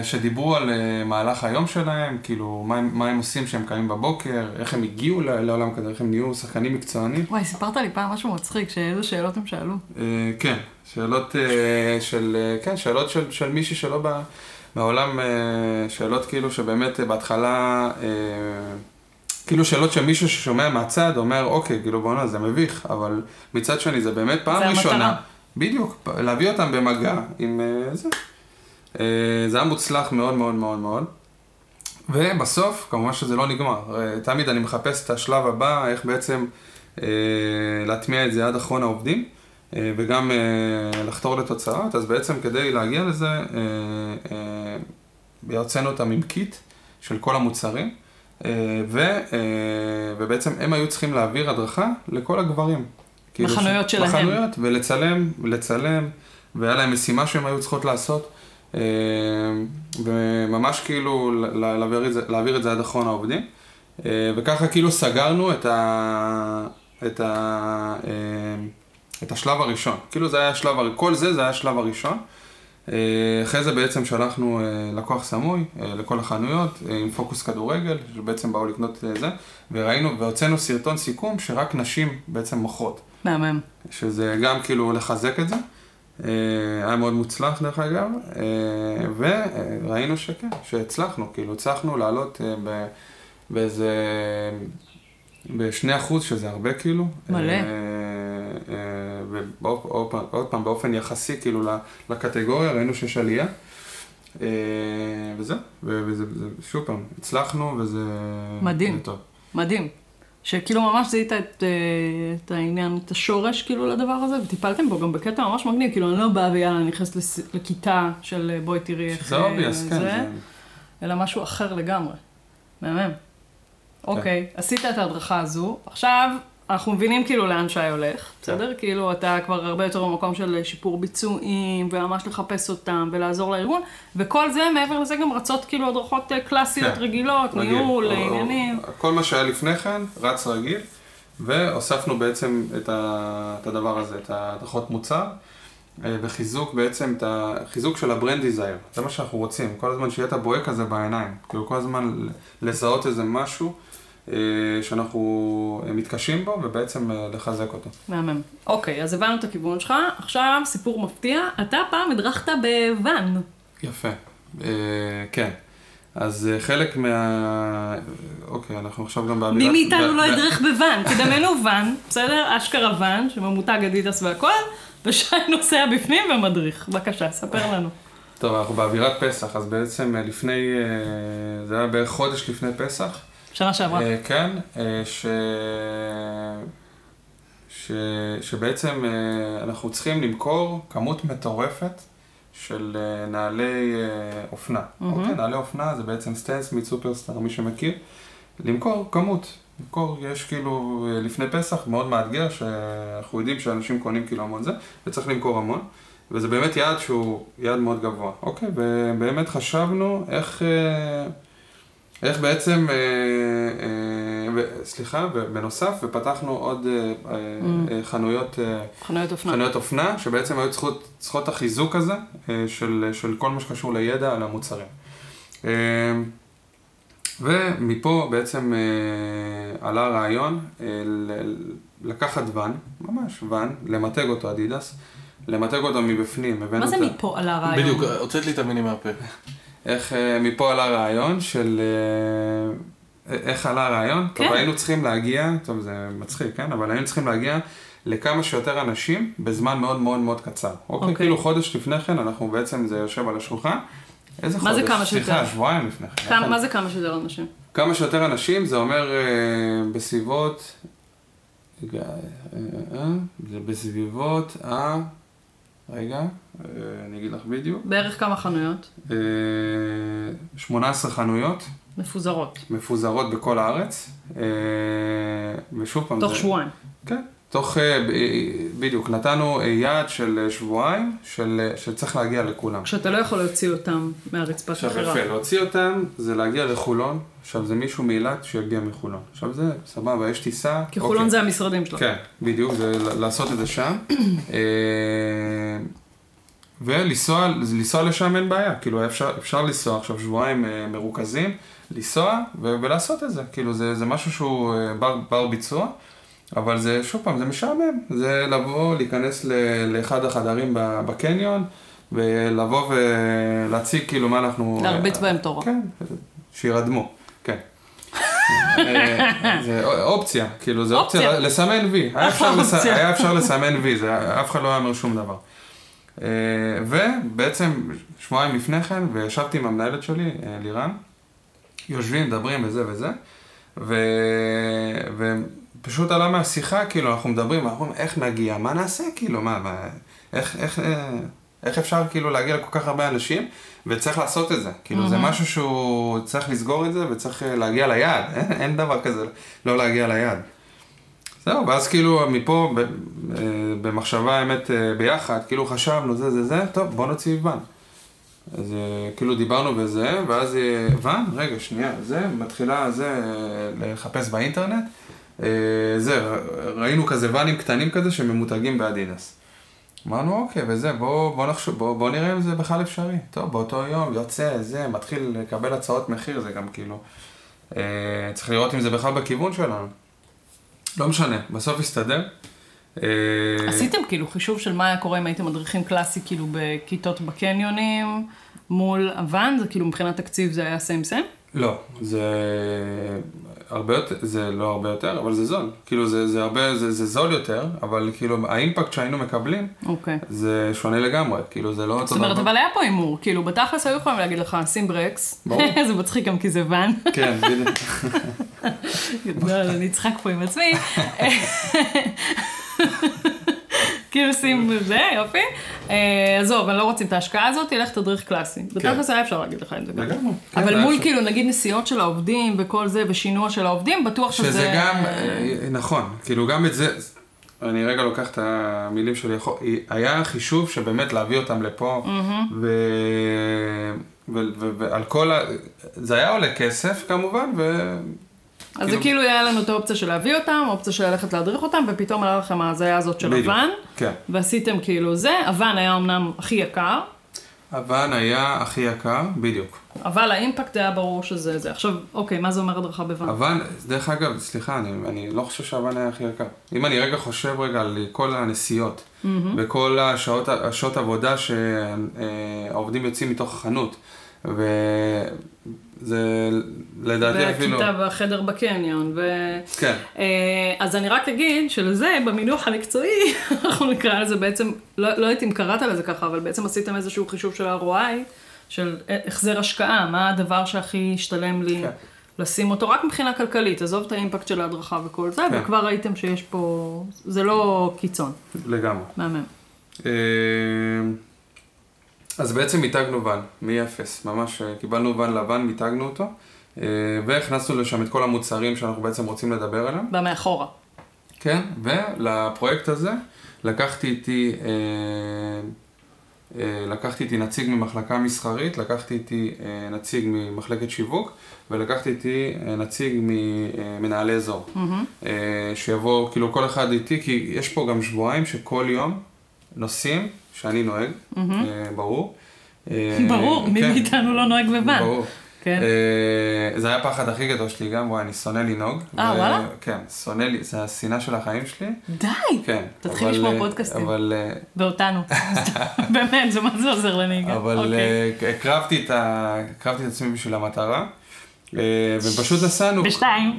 שדיברו על מהלך היום שלהם, כאילו מה, מה הם עושים שהם קמים בבוקר, איך הם הגיעו לעולם כזה, איך הם נהיו שחקנים מקצוענים. וואי, סיפרת לי פעם משהו מצחיק, שאיזה שאלות הם שאלו. כן, שאלות של, כן, שאלות של, של מישהי שלא בא, בעולם, שאלות כאילו שבאמת בהתחלה... כאילו שאלות שמישהו ששומע מהצד אומר, אוקיי, כאילו בואו נה, זה מביך, אבל מצד שני זה באמת פעם ראשונה. בדיוק, להביא אותם במגע עם זה. זה היה מוצלח מאוד מאוד מאוד מאוד. ובסוף, כמובן שזה לא נגמר. תמיד אני מחפש את השלב הבא, איך בעצם להטמיע את זה עד אחרון העובדים, וגם לחתור לתוצאות. אז בעצם כדי להגיע לזה, יוצאנו אותם עם קיט של כל המוצרים, ובעצם הם היו צריכים להעביר הדרכה לכל הגברים. בחנויות שלהם. בחנויות, ולצלם, ולצלם, והיה להם משימה שהם היו צריכות לעשות, וממש כאילו להעביר את זה, להעביר את זה עד אחרון העובדים, וככה כאילו סגרנו את ה... את ה... את השלב הראשון. כאילו זה היה השלב, כל זה זה היה השלב הראשון. אחרי זה בעצם שלחנו לקוח סמוי לכל החנויות עם פוקוס כדורגל, שבעצם באו לקנות את זה, וראינו, והוצאנו סרטון סיכום שרק נשים בעצם מוכרות. מהמם. שזה גם כאילו לחזק את זה. היה מאוד מוצלח דרך אגב, וראינו שכן, שהצלחנו, כאילו הצלחנו לעלות באיזה, בשני אחוז, שזה הרבה כאילו. מלא. ועוד פעם באופן יחסי כאילו לקטגוריה, ראינו שיש עלייה, וזה, וזה שוב פעם, הצלחנו וזה... מדהים, מדהים. שכאילו ממש זיהית את, את העניין, את השורש כאילו לדבר הזה, וטיפלתם בו גם בקטע ממש מגניב, כאילו אני לא באה ויאללה, אני נכנסת לכיתה של בואי תראי איך זה, אוביאס, כן, זה, אלא משהו אחר לגמרי. מהמם. אוקיי, עשית את ההדרכה הזו, עכשיו אנחנו מבינים כאילו לאן שי הולך, בסדר? כאילו אתה כבר הרבה יותר במקום של שיפור ביצועים, וממש לחפש אותם ולעזור לארגון, וכל זה מעבר לזה גם רצות כאילו הדרכות קלאסיות רגילות, ניהול, עניינים. כל מה שהיה לפני כן רץ רגיל, והוספנו בעצם את הדבר הזה, את הדרכות מוצר, וחיזוק בעצם, את החיזוק של הברנד דיזייר. זה מה שאנחנו רוצים, כל הזמן שיהיה את הבועק הזה בעיניים, כאילו כל הזמן לזהות איזה משהו, שאנחנו מתקשים בו, ובעצם לחזק אותו. מהמם. אוקיי, אז הבנו את הכיוון שלך. עכשיו, סיפור מפתיע. אתה פעם הדרכת בוואן. יפה. כן. אז חלק מה... אוקיי, אנחנו עכשיו גם באבירת... מי מאיתנו לא הדרך בוואן. קדמנו וואן, בסדר? אשכרה וואן, שממותג אדידס והכל, ושי נוסע בפנים ומדריך. בבקשה, ספר לנו. טוב, אנחנו באבירת פסח, אז בעצם לפני... זה היה בערך חודש לפני פסח, שנה שעברה. כן, ש... ש... שבעצם אנחנו צריכים למכור כמות מטורפת של נעלי אופנה. אוקיי, נעלי אופנה זה בעצם סטנס מסופרסטאר, מי שמכיר. למכור כמות. למכור, יש כאילו לפני פסח מאוד מאתגר, שאנחנו יודעים שאנשים קונים כאילו המון זה, וצריך למכור המון. וזה באמת יעד שהוא יעד מאוד גבוה. אוקיי, ובאמת חשבנו איך... איך בעצם, אה, אה, סליחה, בנוסף, ופתחנו עוד אה, אה, חנויות, אה, חנויות, אופנה. חנויות אופנה, שבעצם היו צריכות, צריכות החיזוק הזה אה, של, של כל מה שקשור לידע על המוצרים. אה, ומפה בעצם אה, עלה הרעיון אה, ל- לקחת וואן, ממש וואן, למתג אותו אדידס, למתג אותו מבפנים. מה זה אותה... מפה עלה הרעיון? בדיוק, הוצאת לי את המיני מהפה. איך מפה עלה רעיון של... איך עלה רעיון? כן. טוב, היינו צריכים להגיע, טוב, זה מצחיק, כן? אבל היינו צריכים להגיע לכמה שיותר אנשים בזמן מאוד מאוד מאוד קצר. אוקיי, כאילו חודש לפני כן, אנחנו בעצם, זה יושב על השולחן. איזה חודש? מה זה כמה שיותר? סליחה, שבועיים לפני כן. מה זה כמה שיותר אנשים? כמה שיותר אנשים, זה אומר בסביבות... זה בסביבות ה... רגע, אני אגיד לך בדיוק. בערך כמה חנויות? שמונה עשרה חנויות. מפוזרות. מפוזרות בכל הארץ. ושוב פעם... תוך שבועיים. כן, תוך... בדיוק, נתנו יעד של שבועיים, שצריך להגיע לכולם. שאתה לא יכול להוציא אותם מהרצפה של חירה. עכשיו, להוציא אותם זה להגיע לחולון. עכשיו, זה מישהו מילת שיגיע מחולון. עכשיו, זה סבבה, יש טיסה. כי חולון זה המשרדים שלו. כן, בדיוק, זה לעשות את זה שם. ולנסוע לשם אין בעיה, כאילו אפשר, אפשר לנסוע עכשיו שבועיים מרוכזים, לנסוע ו- ולעשות את זה, כאילו זה, זה משהו שהוא בר, בר ביצוע, אבל זה שוב פעם, זה משעמם, זה לבוא, להיכנס ל- לאחד החדרים בקניון, ולבוא ולהציג כאילו מה אנחנו... להרביץ בהם תורה. כן, שירדמו, כן. זה אופציה, כאילו זה אופציה, לסמן וי, היה אפשר לסמן וי, אף אחד לא היה אומר שום דבר. ובעצם שבועיים לפני כן, וישבתי עם המנהלת שלי, לירן, יושבים, מדברים וזה וזה, ופשוט עלה מהשיחה, כאילו, אנחנו מדברים, אנחנו אומרים, איך נגיע, מה נעשה, כאילו, מה, איך אפשר, כאילו, להגיע לכל כך הרבה אנשים, וצריך לעשות את זה, כאילו, זה משהו שהוא צריך לסגור את זה, וצריך להגיע ליעד, אין דבר כזה, לא להגיע ליעד. זהו, ואז כאילו מפה, במחשבה האמת ביחד, כאילו חשבנו זה זה זה, טוב, בוא נוציא ואן. אז כאילו דיברנו בזה, ואז ואן, רגע, שנייה, זה, מתחילה זה לחפש באינטרנט, זה, ראינו כזה ואנים קטנים כזה שממותגים באדידס. אמרנו, אוקיי, וזה, בוא, בוא נחשוב, בוא, בוא נראה אם זה בכלל אפשרי. טוב, באותו יום יוצא, זה, מתחיל לקבל הצעות מחיר, זה גם כאילו, צריך לראות אם זה בכלל בכיוון שלנו. לא משנה, בסוף הסתדר. עשיתם כאילו חישוב של מה היה קורה אם הייתם מדריכים קלאסי כאילו בכיתות בקניונים מול הוואן, זה כאילו מבחינת תקציב זה היה סיים סיים? לא, זה הרבה יותר, זה לא הרבה יותר, אבל זה זול. כאילו זה, זה הרבה, זה, זה זול יותר, אבל כאילו האימפקט שהיינו מקבלים, אוקיי. זה שונה לגמרי, כאילו זה לא... זאת אומרת, אבל היה פה אימור, כאילו בתכלס היו יכולים להגיד לך, שים ברקס, זה מצחיק גם כי זה ואן. כן, בדיוק. גדול, אני אצחק פה עם עצמי. כאילו שים זה, יופי. אז זהו, אבל לא רוצים את ההשקעה הזאת, ילך תדריך קלאסי. בתכלס היה אפשר להגיד לך את זה גם. אבל מול כאילו נגיד נסיעות של העובדים וכל זה, ושינוע של העובדים, בטוח שזה... שזה גם, נכון, כאילו גם את זה, אני רגע לוקח את המילים שלי, היה חישוב שבאמת להביא אותם לפה, ו... ועל כל ה... זה היה עולה כסף כמובן, ו... אז זה כאילו היה לנו את האופציה של להביא אותם, האופציה של ללכת להדריך אותם, ופתאום עלה לכם ההזיה הזאת של הוואן, ועשיתם כאילו זה, הוואן היה אמנם הכי יקר. הוואן היה הכי יקר, בדיוק. אבל האימפקט היה ברור שזה זה. עכשיו, אוקיי, מה זה אומר הדרכה בוואן? הוואן, דרך אגב, סליחה, אני, אני לא חושב שהוואן היה הכי יקר. אם אני רגע חושב רגע על כל הנסיעות, וכל השעות, השעות עבודה שהעובדים יוצאים מתוך החנות, ו... זה לדעתי אפילו... והכיתה בחדר בקניון. ו... כן. אז אני רק אגיד שלזה, במינוח המקצועי, אנחנו נקרא לזה בעצם, לא, לא הייתי מקראת על זה ככה, אבל בעצם עשיתם איזשהו חישוב של ה-אר או איי, של החזר השקעה, מה הדבר שהכי השתלם לי כן. לשים אותו, רק מבחינה כלכלית, עזוב את האימפקט של ההדרכה וכל זה, כן. וכבר ראיתם שיש פה, זה לא קיצון. לגמרי. מהמם. אה... אז בעצם מיתגנו ואן, מאפס, ממש קיבלנו ואן לבן, מיתגנו אותו, והכנסנו לשם את כל המוצרים שאנחנו בעצם רוצים לדבר עליהם. במאחורה. כן, ולפרויקט הזה לקחתי איתי, לקחתי איתי נציג ממחלקה מסחרית, לקחתי איתי נציג ממחלקת שיווק, ולקחתי איתי נציג ממנהלי אזור. שיבוא, כאילו כל אחד איתי, כי יש פה גם שבועיים שכל יום נוסעים, שאני נוהג, ברור. ברור, מי מאיתנו לא נוהג בבן. ברור. זה היה פחד הכי גדול שלי גם, וואי, אני שונא לנהוג. אה, וואלה? כן, שונא לי, זה השינה של החיים שלי. די! כן. תתחיל לשמוע פודקאסטים. אבל... ואותנו. באמת, זה מה זה עוזר לנהיגה. אבל הקרבתי את עצמי בשביל המטרה, ופשוט נסענו... בשתיים.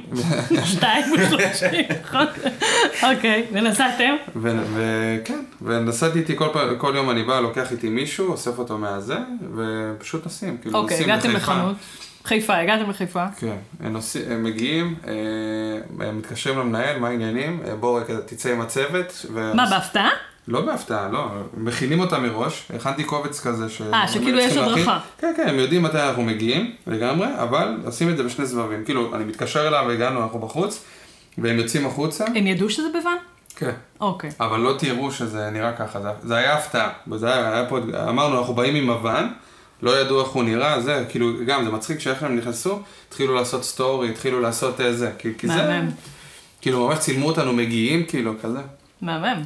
בשתיים ושלושים. אוקיי, ונסעתם? וכן, ונסעתי איתי כל יום אני בא, לוקח איתי מישהו, אוסף אותו מהזה, ופשוט נסים. אוקיי, הגעתם לחנות. חיפה, הגעתם לחיפה. כן, הם מגיעים, הם מתקשרים למנהל, מה העניינים? בואו, תצא עם הצוות. מה, בהפתעה? לא בהפתעה, לא. מכינים אותה מראש. הכנתי קובץ כזה ש... אה, שכאילו יש הדרכה. כן, כן, הם יודעים מתי אנחנו מגיעים לגמרי, אבל עושים את זה בשני סבבים. כאילו, אני מתקשר אליו והגענו, אנחנו בחוץ, והם יוצאים החוצה. הם ידעו שזה בוואן? כן. אוקיי. אבל לא תראו שזה נראה ככה. זה היה הפתעה. אמרנו, אנחנו באים עם הוואן, לא ידעו איך הוא נראה, זה, כאילו, גם זה מצחיק שאיך הם נכנסו, התחילו לעשות סטורי, התחילו לעשות זה, כי זה, כאילו, ממש צילמו אותנו, מגיעים, כאילו, כזה. מהמם.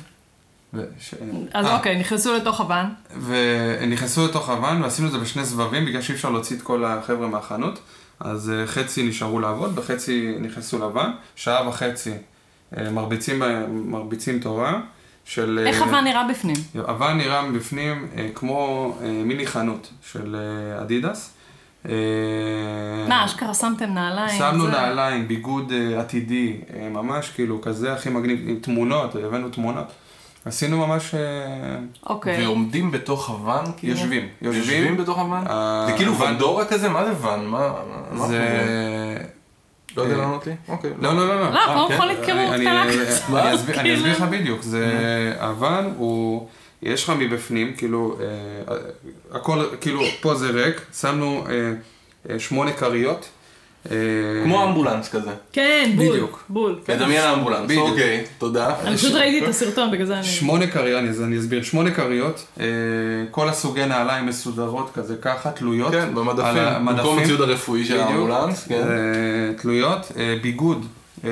אז אוקיי, נכנסו לתוך הוואן. ונכנסו לתוך הוואן, ועשינו את זה בשני סבבים, בגלל שאי אפשר להוציא את כל החבר'ה מהחנות, אז חצי נשארו לעבוד, וחצי נכנסו לוואן, שעה וחצי מרביצים תורה. איך הוואן נראה בפנים? הוואן נראה בפנים כמו מיני חנות של אדידס. מה, אשכרה שמתם נעליים? שמנו נעליים, ביגוד עתידי, ממש כאילו כזה הכי מגניב, תמונות, הבאנו תמונות. עשינו ממש... אוקיי. ועומדים בתוך הוואן? יושבים. יושבים בתוך הוואן? זה כאילו ונדורה כזה? מה זה וואן? מה? זה... לא יודע לענות לי? אוקיי. לא, לא, לא. לא, לא יכול להתקרור קטנה כזאת. אני אסביר לך בדיוק. זה... הוואן הוא... יש לך מבפנים, כאילו... הכל, כאילו, פה זה ריק. שמנו שמונה קריות. כמו אמבולנס כזה. כן, בול. בדיוק. בול. מדמיין האמבולנס. אוקיי, תודה. אני פשוט ראיתי את הסרטון בגלל זה. שמונה קריות, אז אני אסביר. שמונה קריות, כל הסוגי נעליים מסודרות כזה ככה, תלויות. כן, במדפים. במקום הציוד הרפואי של האמבולנס. תלויות. ביגוד,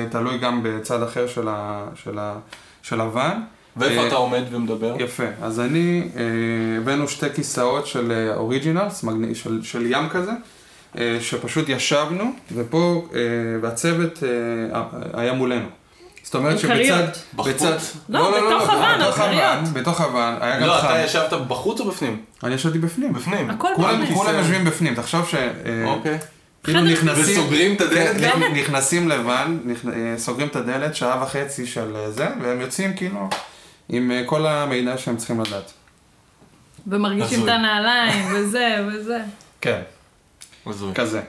תלוי גם בצד אחר של הוואן. ואיפה אתה עומד ומדבר? יפה. אז אני, הבאנו שתי כיסאות של אוריג'ינלס, של ים כזה. שפשוט ישבנו, ופה, והצוות היה מולנו. זאת אומרת שבצד... בחוץ? לא, בתוך הוואן, הקריות. בתוך הוואן, היה גם חם. לא, אתה ישבת בחוץ או בפנים? אני ישבתי בפנים. בפנים. כולם יושבים בפנים, תחשוב ש... אוקיי. כאילו נכנסים... וסוגרים את הדלת? נכנסים לבן, סוגרים את הדלת, שעה וחצי של זה, והם יוצאים כאילו עם כל המידע שהם צריכים לדעת. ומרגישים את הנעליים, וזה, וזה. כן. כזה.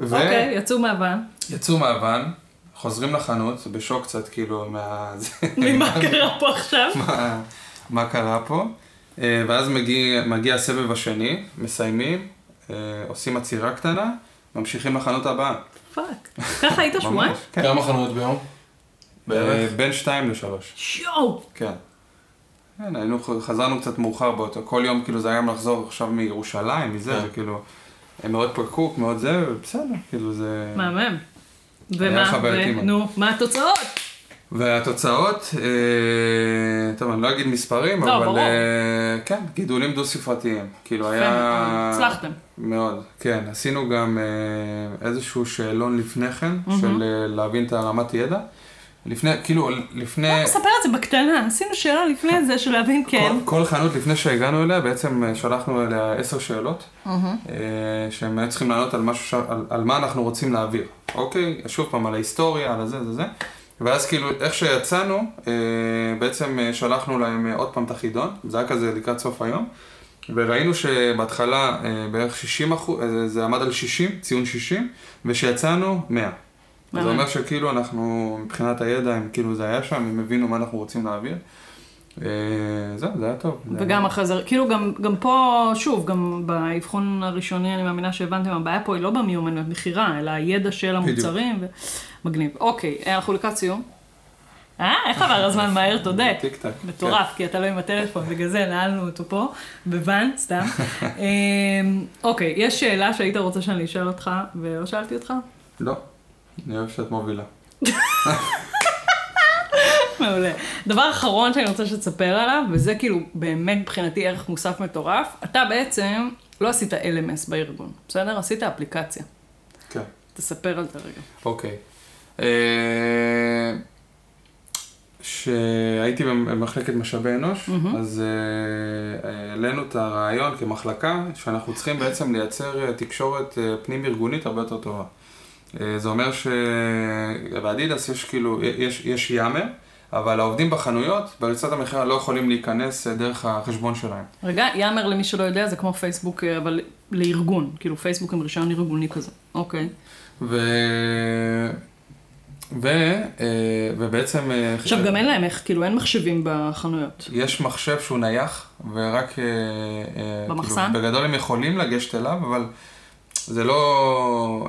אוקיי, יצאו מהוואן. יצאו מהוואן, חוזרים לחנות, בשוק קצת כאילו מה... ממה קרה פה עכשיו? מה קרה פה. ואז מגיע הסבב השני, מסיימים, עושים עצירה קטנה, ממשיכים לחנות הבאה. פאק. ככה היית שמועד? כמה חנות ביום? בין שתיים לשלוש. שיואו! כן. חזרנו קצת מאוחר באותו, כל יום כאילו זה היה גם לחזור עכשיו מירושלים, מזה, וכאילו הם מאוד פקוק, מאוד זה, ובסדר, כאילו זה... מהמם. ומה, נו, מה התוצאות? והתוצאות, טוב, אני לא אגיד מספרים, אבל כן, גידולים דו-ספרתיים, כאילו היה... הצלחתם. מאוד, כן, עשינו גם איזשהו שאלון לפני כן, של להבין את הרמת ידע, לפני, כאילו, לפני... לא, מספר את זה בקטנה, עשינו שאלה לפני זה של להבין כן. כל חנות לפני שהגענו אליה, בעצם שלחנו אליה עשר שאלות, שהם היו צריכים לענות על מה אנחנו רוצים להעביר. אוקיי, שוב פעם, על ההיסטוריה, על זה, זה, זה. ואז כאילו, איך שיצאנו, בעצם שלחנו להם עוד פעם את החידון, זה היה כזה לקראת סוף היום, וראינו שבהתחלה בערך שישים אחוז, זה עמד על שישים, ציון שישים, ושיצאנו מאה. אז זה אומר שכאילו אנחנו, מבחינת הידע, אם כאילו זה היה שם, הם הבינו מה אנחנו רוצים להעביר. זהו, זה היה טוב. וגם החזר, כאילו גם פה, שוב, גם באבחון הראשוני, אני מאמינה שהבנתם, הבעיה פה היא לא במיומנות מכירה, אלא הידע של המוצרים. מגניב. אוקיי, אנחנו לקראת סיום. אה, איך עבר הזמן מהר, תודה. טיק טק. מטורף, כי אתה לא עם הטלפון, בגלל זה נעלנו אותו פה, בוואן, סתם. אוקיי, יש שאלה שהיית רוצה שאני אשאל אותך, ולא שאלתי אותך? לא. אני אוהב שאת מובילה. מעולה. דבר אחרון שאני רוצה שתספר עליו, וזה כאילו באמת מבחינתי ערך מוסף מטורף, אתה בעצם לא עשית אל אם אס בארגון, בסדר? עשית אפליקציה. כן. תספר על זה רגע. אוקיי. כשהייתי במחלקת משאבי אנוש, אז העלינו את הרעיון כמחלקה, שאנחנו צריכים בעצם לייצר תקשורת פנים ארגונית הרבה יותר טובה. זה אומר שבאדידס יש כאילו, יש, יש יאמר, אבל העובדים בחנויות, בריצת המחיר לא יכולים להיכנס דרך החשבון שלהם. רגע, יאמר למי שלא יודע, זה כמו פייסבוק, אבל לארגון, כאילו פייסבוק עם רישיון ארגוני כזה, אוקיי. ו... ו... ובעצם... עכשיו גם אין להם איך, כאילו אין מחשבים בחנויות. יש מחשב שהוא נייח, ורק... במחסן? כאילו, בגדול הם יכולים לגשת אליו, אבל... זה לא,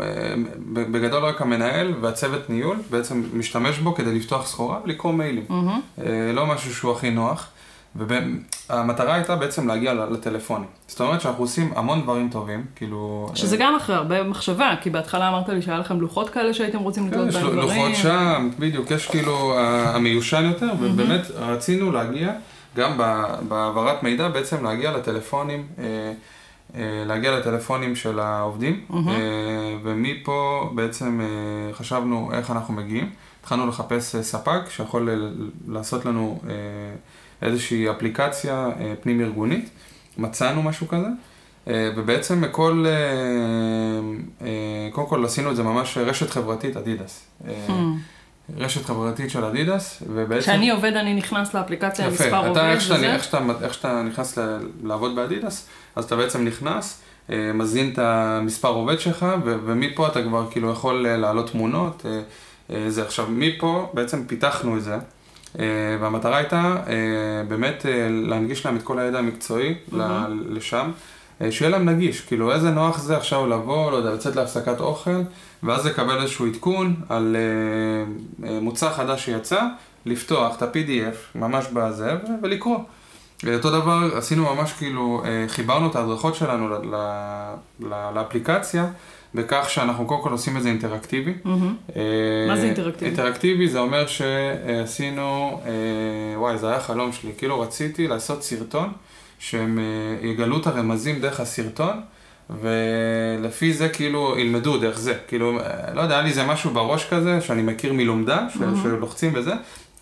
בגדול רק המנהל והצוות ניהול בעצם משתמש בו כדי לפתוח סחורה ולקרוא מיילים. Mm-hmm. לא משהו שהוא הכי נוח. והמטרה הייתה בעצם להגיע לטלפונים. זאת אומרת שאנחנו עושים המון דברים טובים, כאילו... שזה גם אחרי הרבה מחשבה, כי בהתחלה אמרת לי שהיה לכם לוחות כאלה שהייתם רוצים לתלות בהם דברים. לוחות שם, בדיוק, יש כאילו המיושן יותר, ובאמת רצינו להגיע, גם בעברת מידע בעצם להגיע לטלפונים, להגיע לטלפונים של העובדים, ומפה בעצם חשבנו איך אנחנו מגיעים. התחלנו לחפש ספק שיכול לעשות לנו איזושהי אפליקציה פנים ארגונית. מצאנו משהו כזה, ובעצם כל, קודם כל עשינו את זה ממש רשת חברתית אדידס. רשת חברתית של אדידס, ובעצם... כשאני עובד, אני נכנס לאפליקציה, מספר עובד וזה. יפה, איך שאתה נכנס לעבוד באדידס, אז אתה בעצם נכנס, מזין את המספר עובד שלך, ומפה אתה כבר כאילו יכול להעלות תמונות. זה עכשיו, מפה בעצם פיתחנו את זה, והמטרה הייתה באמת להנגיש להם את כל הידע המקצועי לשם, שיהיה להם נגיש, כאילו איזה נוח זה עכשיו לבוא, לא יודע, לצאת להפסקת אוכל, ואז לקבל איזשהו עדכון על מוצא חדש שיצא, לפתוח את ה-פי די אף ממש בזה ולקרוא. אותו דבר, עשינו ממש כאילו, חיברנו את ההדרכות שלנו לאפליקציה, בכך שאנחנו קודם כל עושים את זה אינטראקטיבי. מה זה אינטראקטיבי? אינטראקטיבי זה אומר שעשינו, וואי, זה היה חלום שלי, כאילו רציתי לעשות סרטון, שהם יגלו את הרמזים דרך הסרטון, ולפי זה כאילו ילמדו דרך זה. כאילו, לא יודע, היה לי זה משהו בראש כזה, שאני מכיר מלומדה, שלוחצים בזה,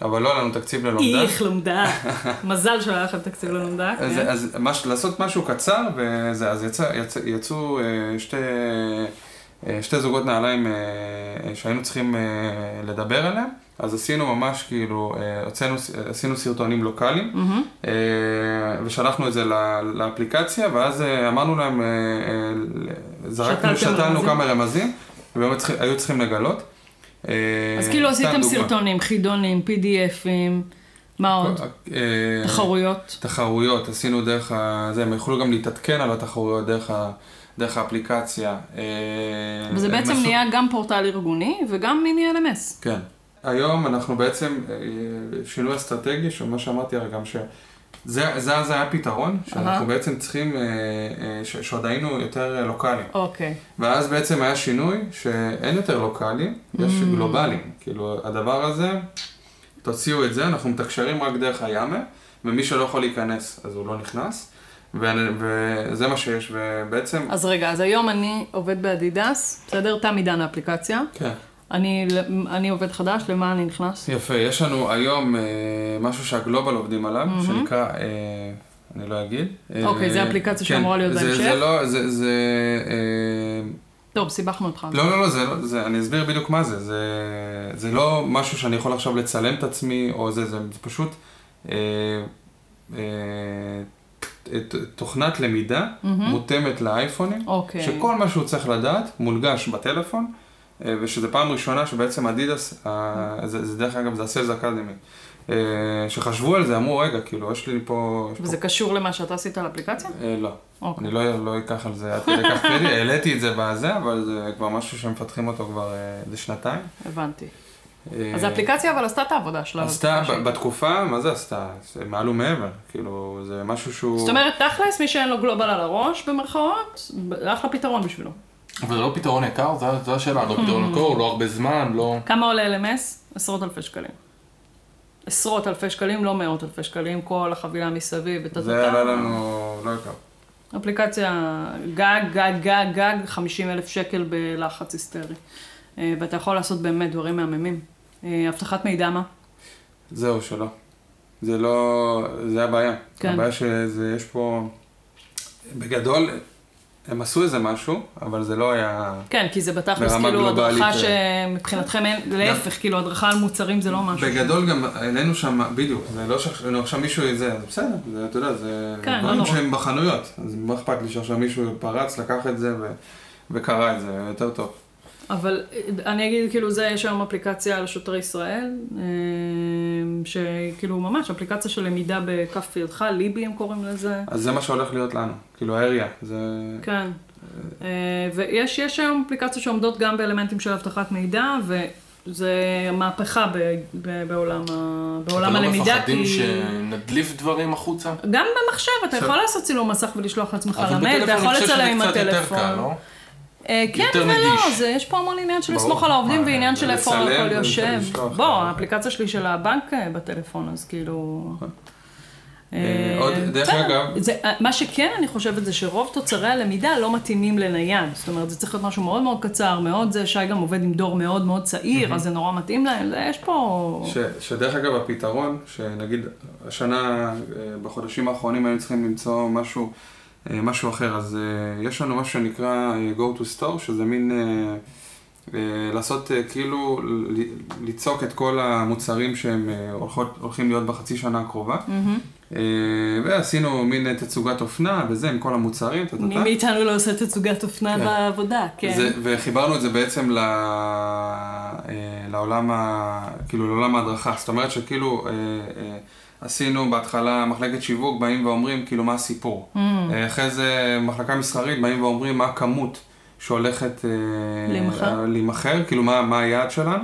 אבל לא היה לנו תקציב ללומדה. איך לומדה. מזל שלא היה לכם תקציב ללומדה. אז לעשות משהו קצר, אז יצאו שתי זוגות נעליים שהיינו צריכים לדבר עליהם, אז עשינו ממש כאילו, הוצאנו, עשינו סרטונים לוקליים, ושלחנו את זה לאפליקציה, ואז אמרנו להם, זרקנו, שתלנו כמה רמזים, והיו צריכים לגלות. אז כאילו עשיתם סרטונים, חידונים, פי די אפים, מה עוד? תחרויות? תחרויות, עשינו דרך, הם יכולו גם להתעדכן על התחרויות דרך ה... דרך האפליקציה. וזה בעצם נהיה גם פורטל ארגוני, וגם מיני אל אם אס. כן. היום אנחנו בעצם, שינוי אסטרטגי, שמה שאמרתי הרי גם ש... זה אז היה פתרון, שאנחנו בעצם צריכים, שעוד היינו יותר לוקליים. אוקיי. ואז בעצם היה שינוי שאין יותר לוקליים, יש גלובליים. כאילו, הדבר הזה, תוציאו את זה, אנחנו מתקשרים רק דרך היאמה, ומי שלא יכול להיכנס, אז הוא לא נכנס. וזה מה שיש, ובעצם... אז רגע, אז היום אני עובד באדידס, בסדר? תם עידן האפליקציה. כן. אני, אני עובד חדש, למה אני נכנס? יפה, יש לנו היום משהו שהגלובל עובדים עליו, שנקרא, אני לא אגיד. אוקיי, זה אפליקציה שאמורה להיות בהמשך? זה לא, זה... זה טוב, סיבכנו אותך. לא, לא, לא, אני אסביר בדיוק מה זה. זה לא משהו שאני יכול עכשיו לצלם את עצמי, או זה, זה פשוט... תוכנת למידה מותאמת לאייפונים, שכל מה שהוא צריך לדעת מולגש בטלפון, ושזו פעם ראשונה שבעצם אדידס, זה דרך אגב, זה הסלס אקדמי, שחשבו על זה, אמרו, רגע, כאילו, יש לי פה... וזה קשור למה שאתה עשית על אפליקציה? לא. אני לא אקח על זה, העליתי את זה בזה, אבל זה כבר משהו שמפתחים אותו כבר לשנתיים. הבנתי. אז האפליקציה אבל עשתה את העבודה שלה. עשתה, בתקופה, מה זה עשתה? מעל ומעבר, כאילו, זה משהו שהוא... זאת אומרת, תכלס, מי שאין לו גלובל על הראש, במרכאות, אחלה פתרון בשבילו. אבל זה לא פתרון יקר, זו השאלה, לא פתרון יקר, לא הרבה זמן, לא... כמה עולה אל אם אס? עשרות אלפי שקלים. עשרות אלפי שקלים, לא מאות אלפי שקלים, כל החבילה מסביב, את התקה. זה עלה לנו, לא יקר. אפליקציה גג, גג, גג, גג, חמישים אלף שקל בלחץ היסטרי. ואתה יכול לעשות באמת דברים מהממים. הבטחת מידע מה? זהו, שלא. זה לא... זה הבעיה. כן. הבעיה שיש פה... בגדול, הם עשו איזה משהו, אבל זה לא היה... כן, כי זה בתכלס כאילו הדרכה שמבחינתכם אין... להפך, כאילו הדרכה על מוצרים זה לא משהו. בגדול גם אלינו שם... בדיוק, זה לא שעכשיו מישהו איזה... זה בסדר, אתה יודע, זה... כן, לא נורא. שהם בחנויות. אז מה אכפת לי שעכשיו מישהו פרץ, לקח את זה וקרא את זה יותר טוב. אבל אני אגיד, כאילו, זה יש היום אפליקציה לשוטרי ישראל, שכאילו ממש, אפליקציה של למידה בכף ידך, ליבי הם קוראים לזה. אז זה מה שהולך להיות לנו, כאילו האריה, זה... כן, ויש יש היום אפליקציות שעומדות גם באלמנטים של הבטחת מידע, וזה מהפכה בעולם הלמידה, כי... אתם לא מפחדים שנדליף דברים החוצה? גם במחשב, אתה יכול לעשות צילום מסך ולשלוח לעצמך למייל, אתה יכול לצלם עם הטלפון. כן ולא, יש פה המון עניין של לסמוך על העובדים ועניין של איפה הכל יושב. בוא, האפליקציה שלי של הבנק בטלפון, אז כאילו... עוד דרך אגב... מה שכן אני חושבת זה שרוב תוצרי הלמידה לא מתאימים לנייד. זאת אומרת, זה צריך להיות משהו מאוד מאוד קצר, מאוד זה, שי גם עובד עם דור מאוד מאוד צעיר, אז זה נורא מתאים להם, יש פה... שדרך אגב הפתרון, שנגיד השנה, בחודשים האחרונים היינו צריכים למצוא משהו... משהו אחר, אז יש לנו משהו שנקרא Go To Store, שזה מין לעשות כאילו, ליצוק את כל המוצרים שהם הולכים להיות בחצי שנה הקרובה. ועשינו מין תצוגת אופנה וזה, עם כל המוצרים. מי מאיתנו לא עושה תצוגת אופנה בעבודה, כן. וחיברנו את זה בעצם לעולם ההדרכה. זאת אומרת שכאילו, עשינו בהתחלה מחלקת שיווק, באים ואומרים כאילו מה הסיפור. אחרי זה מחלקה מסחרית, באים ואומרים מה הכמות. שהולכת להימחר, כאילו מה היעד שלנו,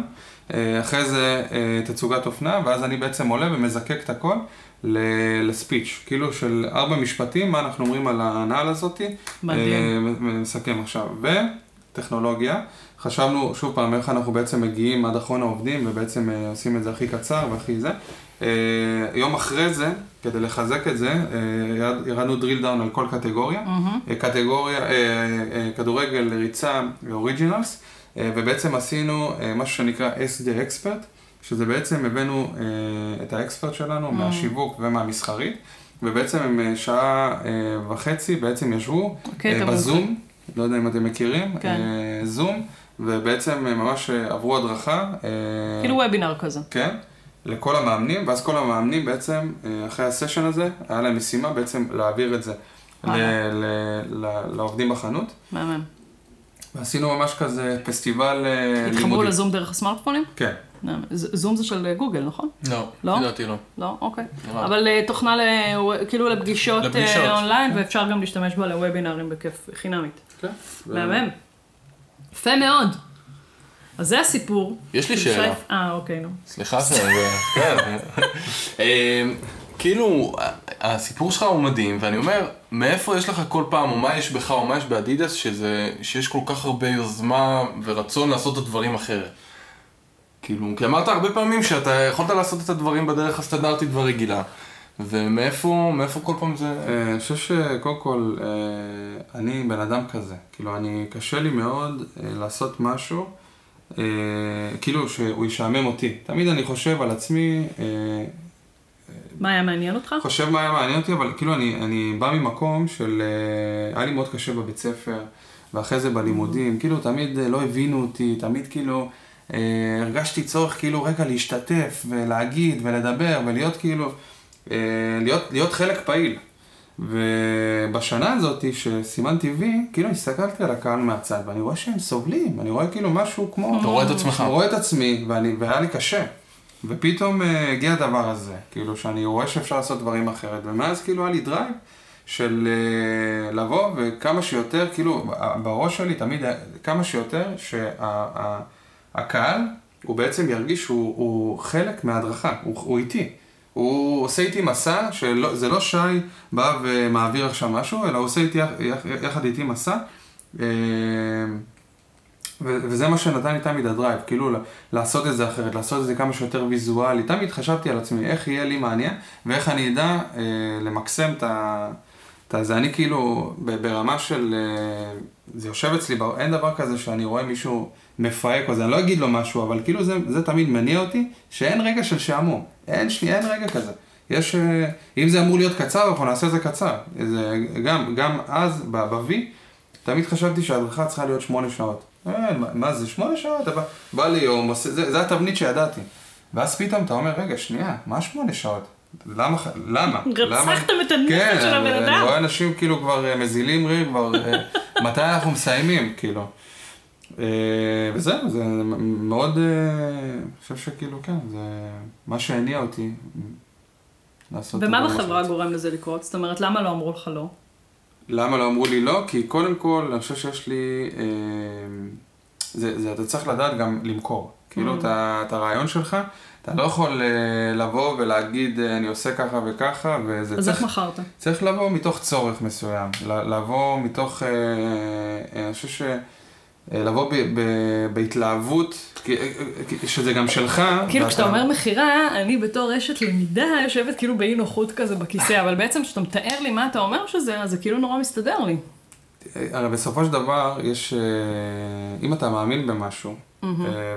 אחרי זה תצוגת אופנה, ואז אני בעצם עולה ומזקק את הכל לספיץ', כאילו של ארבע משפטים, מה אנחנו אומרים על הנעל הזאת, מסכם עכשיו, וטכנולוגיה, חשבנו שוב פעם איך אנחנו בעצם מגיעים עד אחרון העובדים, ובעצם עושים את זה הכי קצר והכי זה, יום אחרי זה, כדי לחזק את זה, ירדנו drill down על כל קטגוריה, קטגוריה, כדורגל, ריצה, Originals, ובעצם עשינו משהו שנקרא אס די Expert, שזה בעצם הבאנו את האקספרט שלנו מהשיווק ומהמסחרית, ובעצם הם שעה וחצי בעצם ישבו בזום, לא יודע אם אתם מכירים, זום, ובעצם ממש עברו הדרכה. כאילו וובינר כזה. כן. לכל המאמנים, ואז כל המאמנים בעצם, אחרי הסשן הזה, היה להם משימה בעצם להעביר את זה לעובדים בחנות. מאמן. ועשינו ממש כזה פסטיבל לימודי. התחברו לזום דרך הסמארטפונים? כן. זום זה של גוגל, נכון? לא, לדעתי לא. לא? אוקיי. אבל תוכנה כאילו לפגישות אונליין, ואפשר גם להשתמש בה לוובינרים בכיף חינמית. כן. מאמן. יפה מאוד. אז זה הסיפור. יש לי שאלה. אה, אוקיי, נו. סליחה, זה... כאילו, הסיפור שלך הוא מדהים, ואני אומר, מאיפה יש לך כל פעם, או מה יש בך, או מה יש באדידס, שיש כל כך הרבה יוזמה ורצון לעשות את הדברים אחרת. כאילו, כי אמרת הרבה פעמים שאתה יכולת לעשות את הדברים בדרך הסטנדרטית והרגילה. ומאיפה, מאיפה כל פעם זה... אני חושב שקודם כל, אני בן אדם כזה. כאילו, אני קשה לי מאוד לעשות משהו, כאילו שהוא ישעמם אותי. תמיד אני חושב על עצמי... מה היה מעניין אותך? חושב מה היה מעניין אותי, אבל כאילו אני בא ממקום של... היה לי מאוד קשה בבית ספר, ואחרי זה בלימודים. כאילו תמיד לא הבינו אותי, תמיד כאילו הרגשתי צורך כאילו רגע להשתתף ולהגיד ולדבר ולהיות כאילו... להיות חלק פעיל. ובשנה הזאת שסימן טבעי, כאילו הסתכלתי על הקהל מהצד, ואני רואה שהם סובלים, אני רואה כאילו משהו כמו... אתה רואה את עצמך. אני רואה את עצמי, ואני, והיה לי קשה. ופתאום uh, הגיע הדבר הזה, כאילו שאני רואה שאפשר לעשות דברים אחרת, ומאז כאילו היה לי דרייב של uh, לבוא, וכמה שיותר, כאילו בראש שלי תמיד, כמה שיותר שהקהל, שה, הוא בעצם ירגיש שהוא הוא חלק מההדרכה, הוא, הוא איתי. הוא עושה איתי מסע, שזה לא שי בא ומעביר עכשיו משהו, אלא הוא עושה איתי, יחד איתי מסע, וזה מה שנתן לי תמיד הדרייב, כאילו לעשות את זה אחרת, לעשות את זה כמה שיותר ויזואלי, תמיד חשבתי על עצמי איך יהיה לי מעניין, ואיך אני אדע למקסם את זה, אני כאילו ברמה של, זה יושב אצלי, אין דבר כזה שאני רואה מישהו מפהק או זה, אני לא אגיד לו משהו, אבל כאילו זה תמיד מניע אותי, שאין רגע של שעמום. אין שנייה, אין רגע כזה. יש, אם זה אמור להיות קצר, אנחנו נעשה את זה קצר. זה גם, גם אז, בבי, תמיד חשבתי שההדרכה צריכה להיות שמונה שעות. מה זה, שמונה שעות? בא לי, זה התבנית שידעתי. ואז פתאום אתה אומר, רגע, שנייה, מה שמונה שעות? למה? למה? רצחתם את הנפש של הבן אדם. אני רואה אנשים כאילו כבר מזילים ריב, כבר מתי אנחנו מסיימים, כאילו. וזהו, זה מאוד, אני חושב שכאילו, כן, זה מה שהניע אותי לעשות. ומה בחברה גורם לזה לקרות? זאת אומרת, למה לא אמרו לך לא? למה לא אמרו לי לא? כי קודם כל, אני חושב שיש לי, אתה צריך לדעת גם למכור. כאילו, את הרעיון שלך, אתה לא יכול לבוא ולהגיד, אני עושה ככה וככה, וזה צריך... אז איך מחרת? צריך לבוא מתוך צורך מסוים, לבוא מתוך, אני חושב ש... לבוא בהתלהבות, שזה גם שלך. כאילו כשאתה אומר מחירה, אני בתור רשת למידה יושבת כאילו באי נוחות כזה בכיסא, אבל בעצם כשאתה מתאר לי מה אתה אומר שזה, אז זה כאילו נורא מסתדר לי. הרי בסופו של דבר יש, אם אתה מאמין במשהו,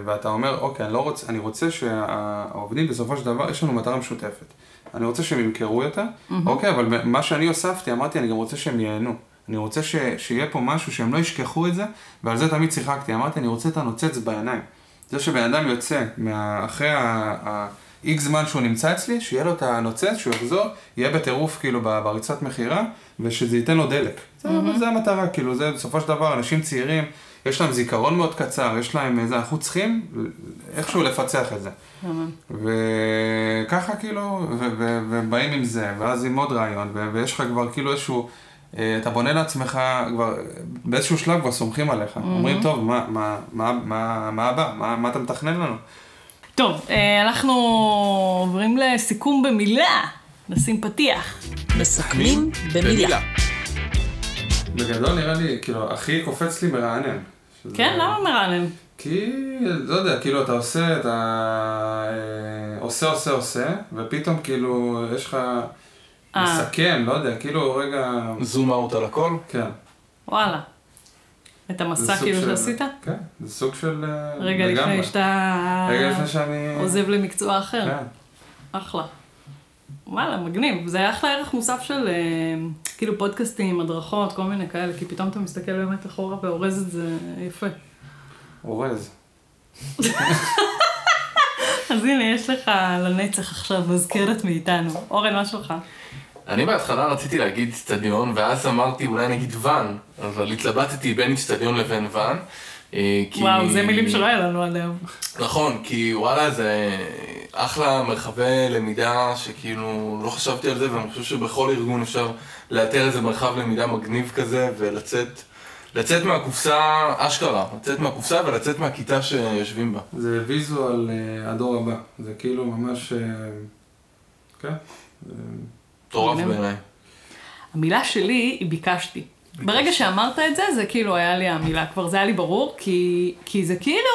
ואתה אומר, אוקיי, אני רוצה שהעובדים בסופו של דבר, יש לנו מטרה משותפת. אני רוצה שהם ימכרו יותר, אוקיי, אבל מה שאני הוספתי, אמרתי, אני גם רוצה שהם ייהנו. אני רוצה ש... שיהיה פה משהו שהם לא ישכחו את זה, ועל זה תמיד שיחקתי, אמרתי, אני רוצה את הנוצץ בעיניים. זה שבן אדם יוצא מה... אחרי ה-X זמן שהוא נמצא אצלי, שיהיה לו את הנוצץ, שהוא יחזור, יהיה בטירוף כאילו בריצת מחירה, ושזה ייתן לו דלק. Mm-hmm. זה, זה המטרה, כאילו, זה בסופו של דבר, אנשים צעירים, יש להם זיכרון מאוד קצר, יש להם איזה, אנחנו צריכים איכשהו לפצח את זה. וככה כאילו, ובאים עם זה, ואז עם עוד רעיון, ויש לך כבר כאילו איזשהו, אתה בונה לעצמך כבר, באיזשהו שלב כבר סומכים עליך. אומרים, טוב, מה הבא? מה אתה מתכנן לנו? טוב, אנחנו עוברים לסיכום במילה, נשים פתיח. מסכמים במילה. בגדול נראה לי, כאילו, הכי קופץ לי מרענן. כן, למה מרענן? כי, לא יודע, כאילו, אתה עושה, אתה עושה, עושה, עושה, ופתאום, כאילו, יש לך מסכם, לא יודע, כאילו, רגע... זום אאוט על הכל? כן. וואלה. את המסע כאילו שעשית? כן, זה סוג של... רגע לפני שאתה... רגע לפני שאני... עוזב למקצוע אחר. כן. אחלה. וואלה, מגניב. זה היה אחלה ערך מוסף של... כאילו פודקאסטים, הדרכות, כל מיני כאלה, כי פתאום אתה מסתכל באמת אחורה ואורז את זה יפה. אורז. אז הנה, יש לך לנצח עכשיו מזכרת מאיתנו. אורן, מה שלך? אני בהתחלה רציתי להגיד איצטדיון, ואז אמרתי אולי נגיד וואן, אבל התלבטתי בין איצטדיון לבין וואן. וואו, זה מילים שלא היה לנו עד היום. נכון, כי וואלה זה אחלה מרחבי למידה שכאילו לא חשבתי על זה, ואני חושב שבכל ארגון אפשר לאתר איזה מרחב למידה מגניב כזה ולצאת לצאת מהקופסה אשכרה, לצאת מהקופסה ולצאת מהכיתה שיושבים בה. זה ויזו על הדור הבא, זה כאילו ממש... כן? תורף בעיניי. המילה שלי היא ביקשתי. ברגע שאמרת את זה, זה כאילו היה לי המילה, כבר זה היה לי ברור, כי, כי זה כאילו,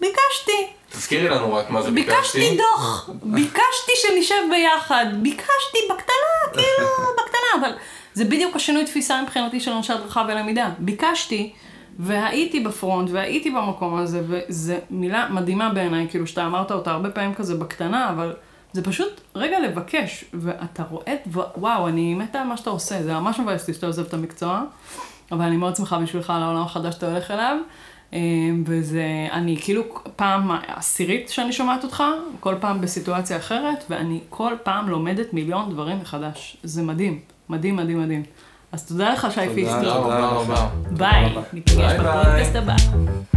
ביקשתי. תזכירי לנו רק מה זה ביקשתי. ביקשתי דוח, ביקשתי שנשב ביחד, ביקשתי בקטנה, כאילו, בקטנה, אבל זה בדיוק השינוי תפיסה מבחינתי של אנשי הדרכה ולמידה. ביקשתי, והייתי בפרונט, והייתי במקום הזה, וזו מילה מדהימה בעיניי, כאילו שאתה אמרת אותה הרבה פעמים כזה בקטנה, אבל זה פשוט רגע לבקש, ואתה רואה, וואו, אני מתה מה שאתה עושה, זה ממש מבאס לי שאתה עוזב את המקצוע, אבל אני מאוד שמחה בשבילך על העולם החדש שאתה הולך אליו, וזה, אני כאילו פעם עשירית שאני שומעת אותך, כל פעם בסיטואציה אחרת, ואני כל פעם לומדת מיליון דברים מחדש, זה מדהים, מדהים, מדהים, מדהים. אז תודה לך, שי פיסטוק. תודה רבה. ביי, נתראה בפודקאסט הבא.